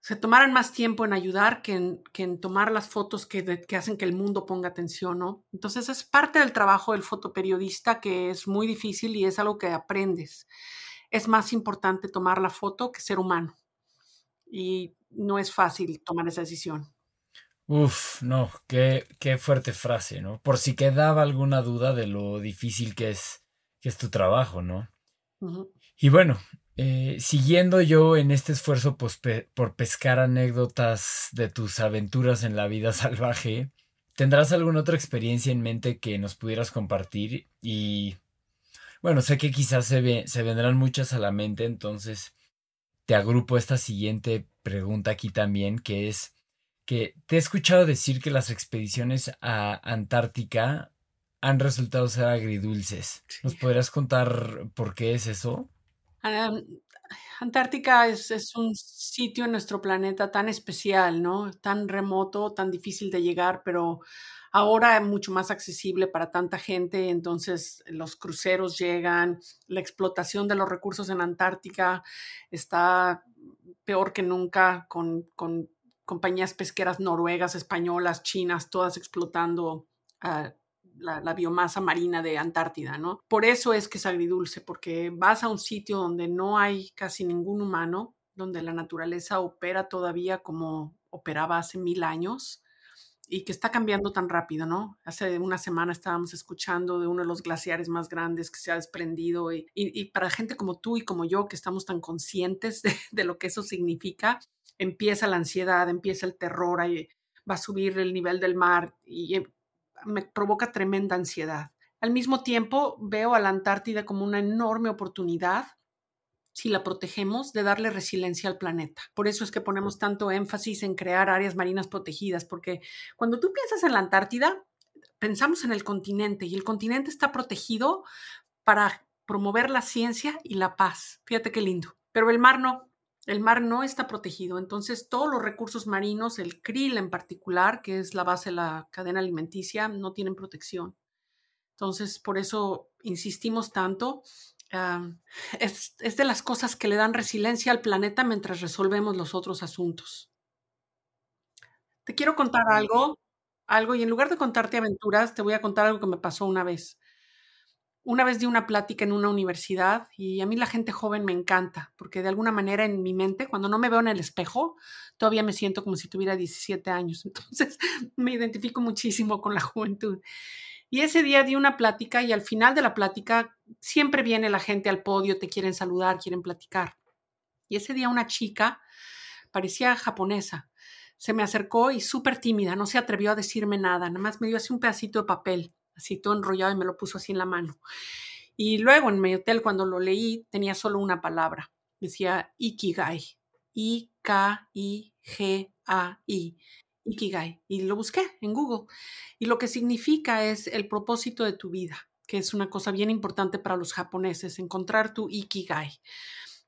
se tomaran más tiempo en ayudar que en, que en tomar las fotos que, de, que hacen que el mundo ponga atención, ¿no? Entonces es parte del trabajo del fotoperiodista que es muy difícil y es algo que aprendes. Es más importante tomar la foto que ser humano y no es fácil tomar esa decisión. Uf, no, qué, qué fuerte frase, ¿no? Por si quedaba alguna duda de lo difícil que es, que es tu trabajo, ¿no? Uh-huh. Y bueno, eh, siguiendo yo en este esfuerzo por, pe- por pescar anécdotas de tus aventuras en la vida salvaje, ¿Tendrás alguna otra experiencia en mente que nos pudieras compartir? Y bueno, sé que quizás se, ve, se vendrán muchas a la mente, entonces te agrupo esta siguiente pregunta aquí también, que es que te he escuchado decir que las expediciones a Antártica han resultado ser agridulces. Sí. ¿Nos podrías contar por qué es eso? Um, Antártica es, es un sitio en nuestro planeta tan especial, ¿no? Tan remoto, tan difícil de llegar, pero ahora es mucho más accesible para tanta gente. Entonces los cruceros llegan, la explotación de los recursos en Antártica está peor que nunca, con, con compañías pesqueras noruegas, españolas, chinas, todas explotando uh, La, la biomasa marina de Antártida, ¿no? Por eso es que es agridulce, porque vas a un sitio donde no hay casi ningún humano, donde la naturaleza opera todavía como operaba hace mil años y que está cambiando tan rápido, ¿no? Hace una semana estábamos escuchando de uno de los glaciares más grandes que se ha desprendido y, y, y para gente como tú y como yo que estamos tan conscientes de, de lo que eso significa, empieza la ansiedad, empieza el terror, ahí va a subir el nivel del mar y me provoca tremenda ansiedad. Al mismo tiempo, veo a la Antártida como una enorme oportunidad, si la protegemos, de darle resiliencia al planeta. Por eso es que ponemos tanto énfasis en crear áreas marinas protegidas, porque cuando tú piensas en la Antártida, pensamos en el continente, y el continente está protegido para promover la ciencia y la paz. Fíjate qué lindo. Pero el mar no. El mar no está protegido, entonces todos los recursos marinos, el krill en particular, que es la base de la cadena alimenticia, no tienen protección. Entonces, por eso insistimos tanto. Uh, es, es de las cosas que le dan resiliencia al planeta mientras resolvemos los otros asuntos. Te quiero contar algo, algo, y en lugar de contarte aventuras, te voy a contar algo que me pasó una vez. Una vez di una plática en una universidad y a mí la gente joven me encanta porque de alguna manera en mi mente, cuando no me veo en el espejo, todavía me siento como si tuviera diecisiete años. Entonces me identifico muchísimo con la juventud. Y ese día di una plática y al final de la plática siempre viene la gente al podio, te quieren saludar, quieren platicar. Y ese día una chica, parecía japonesa, se me acercó y súper tímida, no se atrevió a decirme nada, nada más me dio así un pedacito de papel, así todo enrollado y me lo puso así en la mano. Y luego en mi hotel cuando lo leí tenía solo una palabra, decía Ikigai, I K I G A I, Ikigai, y lo busqué en Google y lo que significa es el propósito de tu vida, que es una cosa bien importante para los japoneses, encontrar tu Ikigai.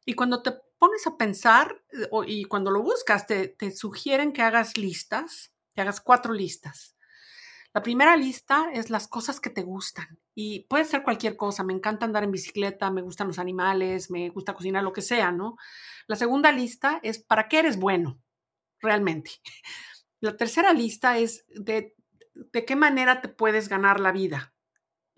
Y cuando te pones a pensar y cuando lo buscas te, te sugieren que hagas listas, que hagas cuatro listas. La primera lista es las cosas que te gustan y puede ser cualquier cosa. Me encanta andar en bicicleta, me gustan los animales, me gusta cocinar, lo que sea, ¿no? La segunda lista es para qué eres bueno, realmente. La tercera lista es de, de qué manera te puedes ganar la vida.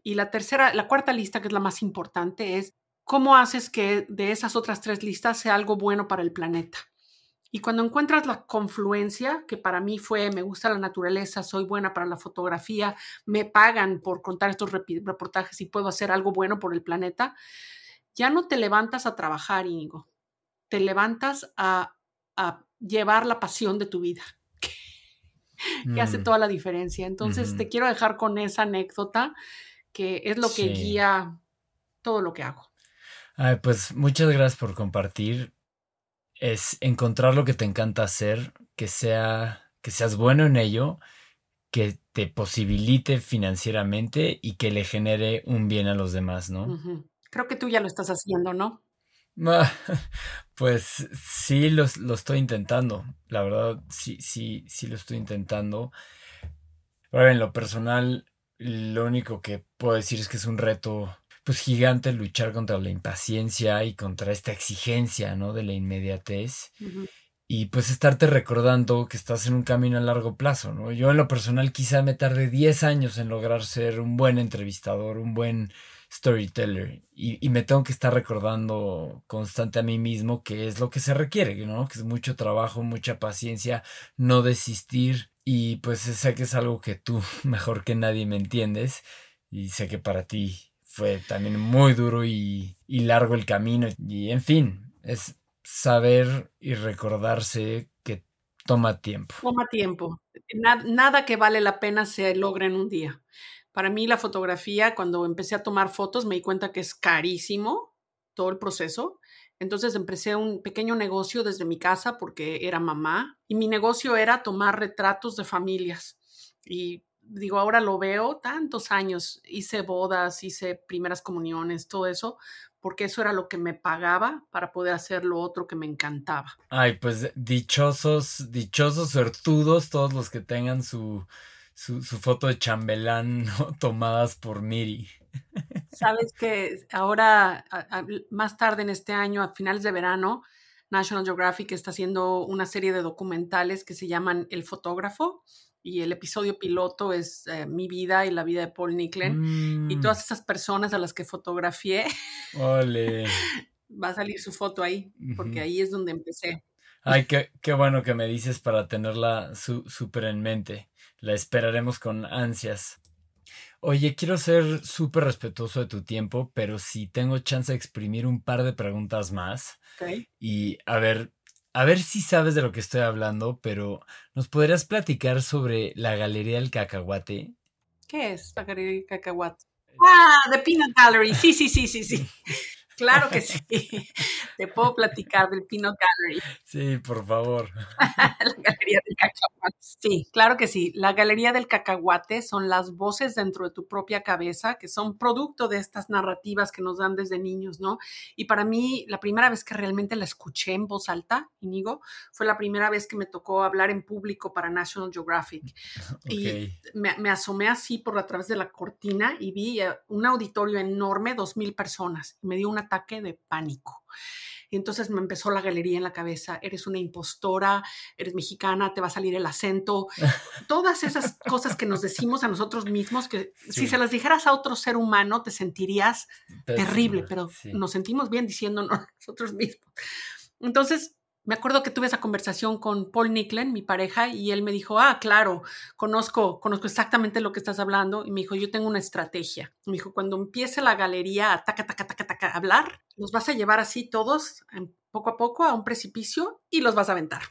Y la tercera, la cuarta lista, que es la más importante, es cómo haces que de esas otras tres listas sea algo bueno para el planeta. Y cuando encuentras la confluencia, que para mí fue, me gusta la naturaleza, soy buena para la fotografía, me pagan por contar estos reportajes y puedo hacer algo bueno por el planeta, ya no te levantas a trabajar, Íñigo. Te levantas a, a llevar la pasión de tu vida, que, mm. que hace toda la diferencia. Entonces, mm. te quiero dejar con esa anécdota, que es lo que sí. guía todo lo que hago. Ay, pues muchas gracias por compartir. Es encontrar lo que te encanta hacer, que sea, que seas bueno en ello, que te posibilite financieramente y que le genere un bien a los demás, ¿no? Uh-huh. Creo que tú ya lo estás haciendo, ¿no? Ah, pues sí, lo, lo estoy intentando. La verdad, sí, sí, sí lo estoy intentando. Ahora, en lo personal, lo único que puedo decir es que es un reto pues gigante luchar contra la impaciencia y contra esta exigencia, ¿no? De la inmediatez. Uh-huh. Y pues estarte recordando que estás en un camino a largo plazo, ¿no? Yo en lo personal quizá me tardé diez años en lograr ser un buen entrevistador, un buen storyteller. Y, y me tengo que estar recordando constante a mí mismo que es lo que se requiere, ¿no? Que es mucho trabajo, mucha paciencia, no desistir. Y pues sé que es algo que tú mejor que nadie me entiendes. Y sé que para ti fue también muy duro y, y largo el camino. Y en fin, es saber y recordarse que Toma tiempo. Toma tiempo. Nada, nada que vale la pena se logra en un día. Para mí la fotografía, cuando empecé a tomar fotos, me di cuenta que es carísimo todo el proceso. Entonces empecé un pequeño negocio desde mi casa porque era mamá y mi negocio era tomar retratos de familias. Y digo, ahora lo veo tantos años. Hice bodas, hice primeras comuniones, todo eso, porque eso era lo que me pagaba para poder hacer lo otro que me encantaba. Ay, pues dichosos, dichosos, suertudos, todos los que tengan su, su, su foto de chambelán, ¿no?, tomadas por Miri. Sabes que ahora, a, a, más tarde en este año, a finales de verano, National Geographic está haciendo una serie de documentales que se llaman El Fotógrafo, y el episodio piloto es eh, mi vida y la vida de Paul Nicklen, mm. y todas esas personas a las que fotografié. Ole. Va a salir su foto ahí, porque uh-huh. ahí es donde empecé. Ay, qué, qué bueno que me dices para tenerla su, súper en mente. La esperaremos con ansias. Oye, quiero ser súper respetuoso de tu tiempo, pero si tengo chance de exprimir un par de preguntas más. Okay. Y a ver... A ver si sabes de lo que estoy hablando, pero ¿nos podrías platicar sobre la Galería del Cacahuate? ¿Qué es la Galería del Cacahuate? Ah, The Peanut Gallery. Sí, sí, sí, sí, sí. Claro que sí. Te puedo platicar del Peanut Gallery. Sí, por favor. La Galería del Cacahuate. Sí, claro que sí. La Galería del Cacahuate son las voces dentro de tu propia cabeza que son producto de estas narrativas que nos dan desde niños, ¿no? Y para mí, la primera vez que realmente la escuché en voz alta, Iñigo, fue la primera vez que me tocó hablar en público para National Geographic. Okay. Y me, me asomé así por a través de la cortina y vi un auditorio enorme, dos mil personas. Me dio una ataque de pánico. Y entonces me empezó la galería en la cabeza. Eres una impostora, eres mexicana, te va a salir el acento. Todas esas cosas que nos decimos a nosotros mismos, que sí. si se las dijeras a otro ser humano, te sentirías Pésima. terrible, pero sí. nos sentimos bien diciéndonos nosotros mismos. Entonces, me acuerdo que tuve esa conversación con Paul Nicklen, mi pareja, y él me dijo, ah, claro, conozco, conozco exactamente lo que estás hablando. Y me dijo, yo tengo una estrategia. Me dijo, cuando empiece la galería a taca, taca, taca, taca, hablar, los vas a llevar así todos, poco a poco, a un precipicio y los vas a aventar.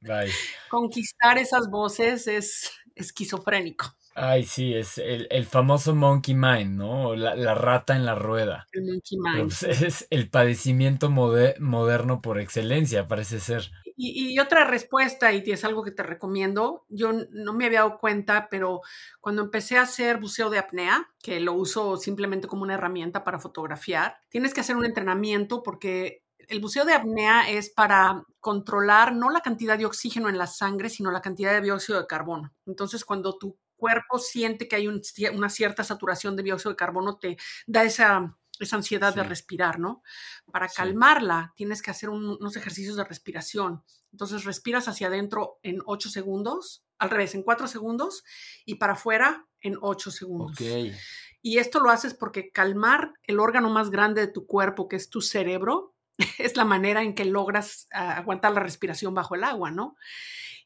Bye. Conquistar esas voces es esquizofrénico. Ay, sí, es el, el famoso monkey mind, ¿no? La, la rata en la rueda. El monkey mind. Pues es el padecimiento moder- moderno por excelencia, parece ser. Y, y otra respuesta, y es algo que te recomiendo, yo no me había dado cuenta, pero cuando empecé a hacer buceo de apnea, que lo uso simplemente como una herramienta para fotografiar, tienes que hacer un entrenamiento porque... El buceo de apnea es para controlar no la cantidad de oxígeno en la sangre, sino la cantidad de dióxido de carbono. Entonces, cuando tu cuerpo siente que hay un, una cierta saturación de dióxido de carbono, te da esa, esa ansiedad sí. de respirar, ¿no? Para sí. calmarla, tienes que hacer un, unos ejercicios de respiración. Entonces, respiras hacia adentro en ocho segundos, al revés, en cuatro segundos, y para afuera en ocho segundos. Okay. Y esto lo haces porque calmar el órgano más grande de tu cuerpo, que es tu cerebro, es la manera en que logras uh, aguantar la respiración bajo el agua, ¿no?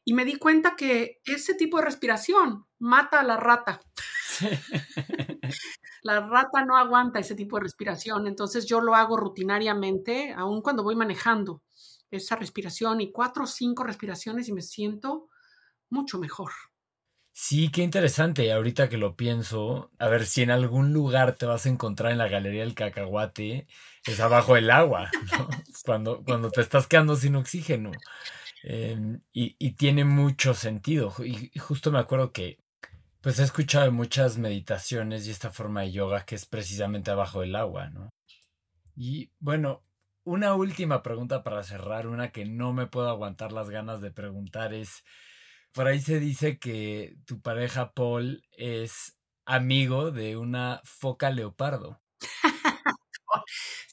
Y me di cuenta que ese tipo de respiración mata a la rata. Sí. La rata no aguanta ese tipo de respiración, entonces yo lo hago rutinariamente, aun cuando voy manejando esa respiración y cuatro o cinco respiraciones y me siento mucho mejor. Sí, qué interesante. Ahorita que lo pienso, a ver si en algún lugar te vas a encontrar en la Galería del Cacahuate, es abajo del agua, ¿no? Cuando, cuando te estás quedando sin oxígeno. Eh, y, y tiene mucho sentido. Y, y justo me acuerdo que pues he escuchado muchas meditaciones y esta forma de yoga que es precisamente abajo del agua, ¿no? Y bueno, una última pregunta para cerrar, una que no me puedo aguantar las ganas de preguntar es... Por ahí se dice que tu pareja Paul es amigo de una foca leopardo.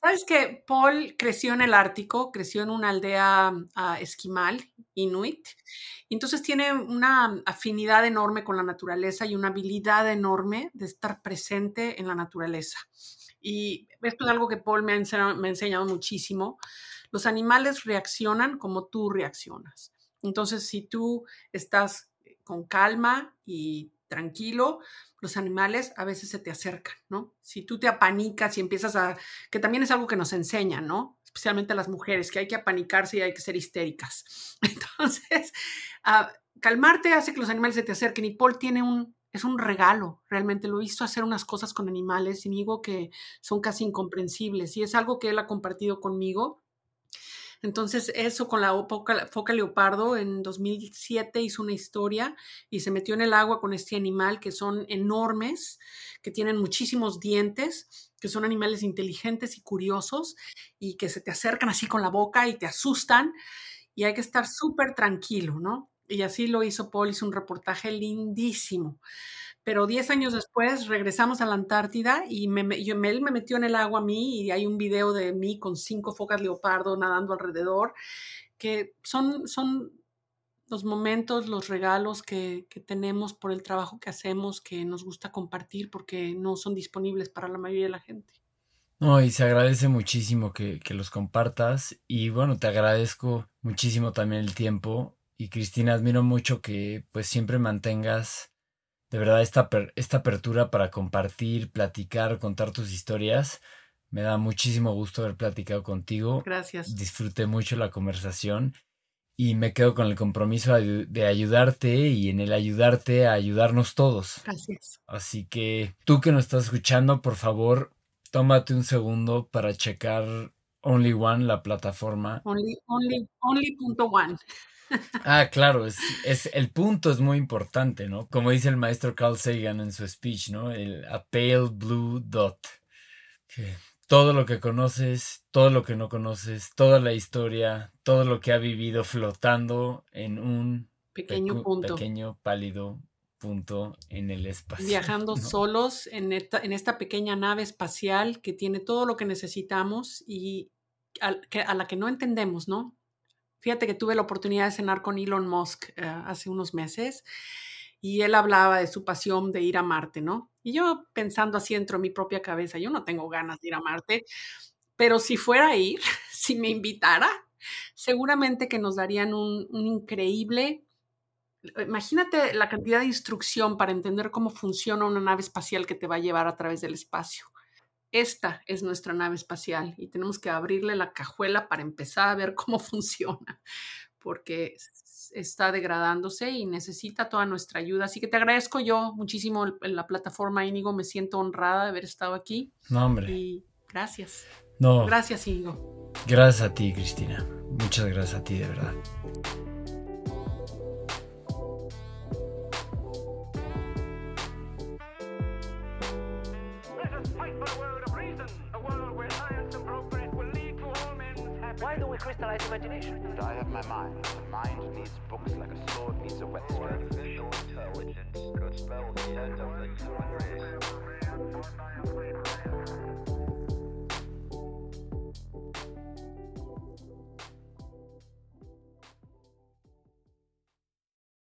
¿Sabes qué? Paul creció en el Ártico, creció en una aldea uh, esquimal, inuit. Entonces tiene una afinidad enorme con la naturaleza y una habilidad enorme de estar presente en la naturaleza. Y esto es algo que Paul me ha enseñado, me ha enseñado muchísimo. Los animales reaccionan como tú reaccionas. Entonces, si tú estás con calma y tranquilo, los animales a veces se te acercan, ¿no? Si tú te apanicas y empiezas a... Que también es algo que nos enseñan, ¿no? especialmente a las mujeres, que hay que apanicarse y hay que ser histéricas. Entonces, uh, calmarte hace que los animales se te acerquen, y Paul tiene un, es un regalo, realmente lo he visto hacer unas cosas con animales, y digo que son casi incomprensibles, y es algo que él ha compartido conmigo. Entonces eso con la foca, foca leopardo, en dos mil siete hizo una historia y se metió en el agua con este animal, que son enormes, que tienen muchísimos dientes, que son animales inteligentes y curiosos, y que se te acercan así con la boca y te asustan, y hay que estar súper tranquilo, ¿no? Y así lo hizo Paul, hizo un reportaje lindísimo. Pero diez años después regresamos a la Antártida y me, yo, él me metió en el agua a mí, y hay un video de mí con cinco focas leopardo nadando alrededor, que son, son los momentos, los regalos que, que tenemos por el trabajo que hacemos, que nos gusta compartir porque no son disponibles para la mayoría de la gente. No, y se agradece muchísimo que, que los compartas, y bueno, te agradezco muchísimo también el tiempo. Y Cristina, admiro mucho que pues siempre mantengas de verdad esta, esta apertura para compartir, platicar, contar tus historias. Me da muchísimo gusto haber platicado contigo. Gracias. Disfruté mucho la conversación y me quedo con el compromiso de ayudarte, y en el ayudarte a ayudarnos todos. Gracias. Así que tú que nos estás escuchando, por favor, tómate un segundo para checar Only One, la plataforma. Only, only, only punto one. Ah, claro, es, es, el punto es muy importante, ¿no? Como dice el maestro Carl Sagan en su speech, ¿no? El a pale blue dot. Que todo lo que conoces, todo lo que no conoces, toda la historia, todo lo que ha vivido flotando en un pequeño, pecu- punto. pequeño pálido punto en el espacio. Viajando, ¿no?, solos en esta, en esta pequeña nave espacial que tiene todo lo que necesitamos y a, que, a la que no entendemos, ¿no? Fíjate que tuve la oportunidad de cenar con Elon Musk uh, hace unos meses, y él hablaba de su pasión de ir a Marte, ¿no? Y yo pensando así dentro de mi propia cabeza, yo no tengo ganas de ir a Marte, pero si fuera a ir, si me invitara, seguramente que nos darían un, un increíble... Imagínate la cantidad de instrucción para entender cómo funciona una nave espacial que te va a llevar a través del espacio. Esta es nuestra nave espacial y tenemos que abrirle la cajuela para empezar a ver cómo funciona, porque está degradándose y necesita toda nuestra ayuda. Así que te agradezco yo muchísimo en la plataforma, Íñigo. Me siento honrada de haber estado aquí. No, hombre. Y gracias. No. Gracias, Íñigo. Gracias a ti, Cristina. Muchas gracias a ti, de verdad. Crystallized imagination. I have my mind. The mind needs books like a sword needs a whetstone. Artificial intelligence could spell the end of the human race.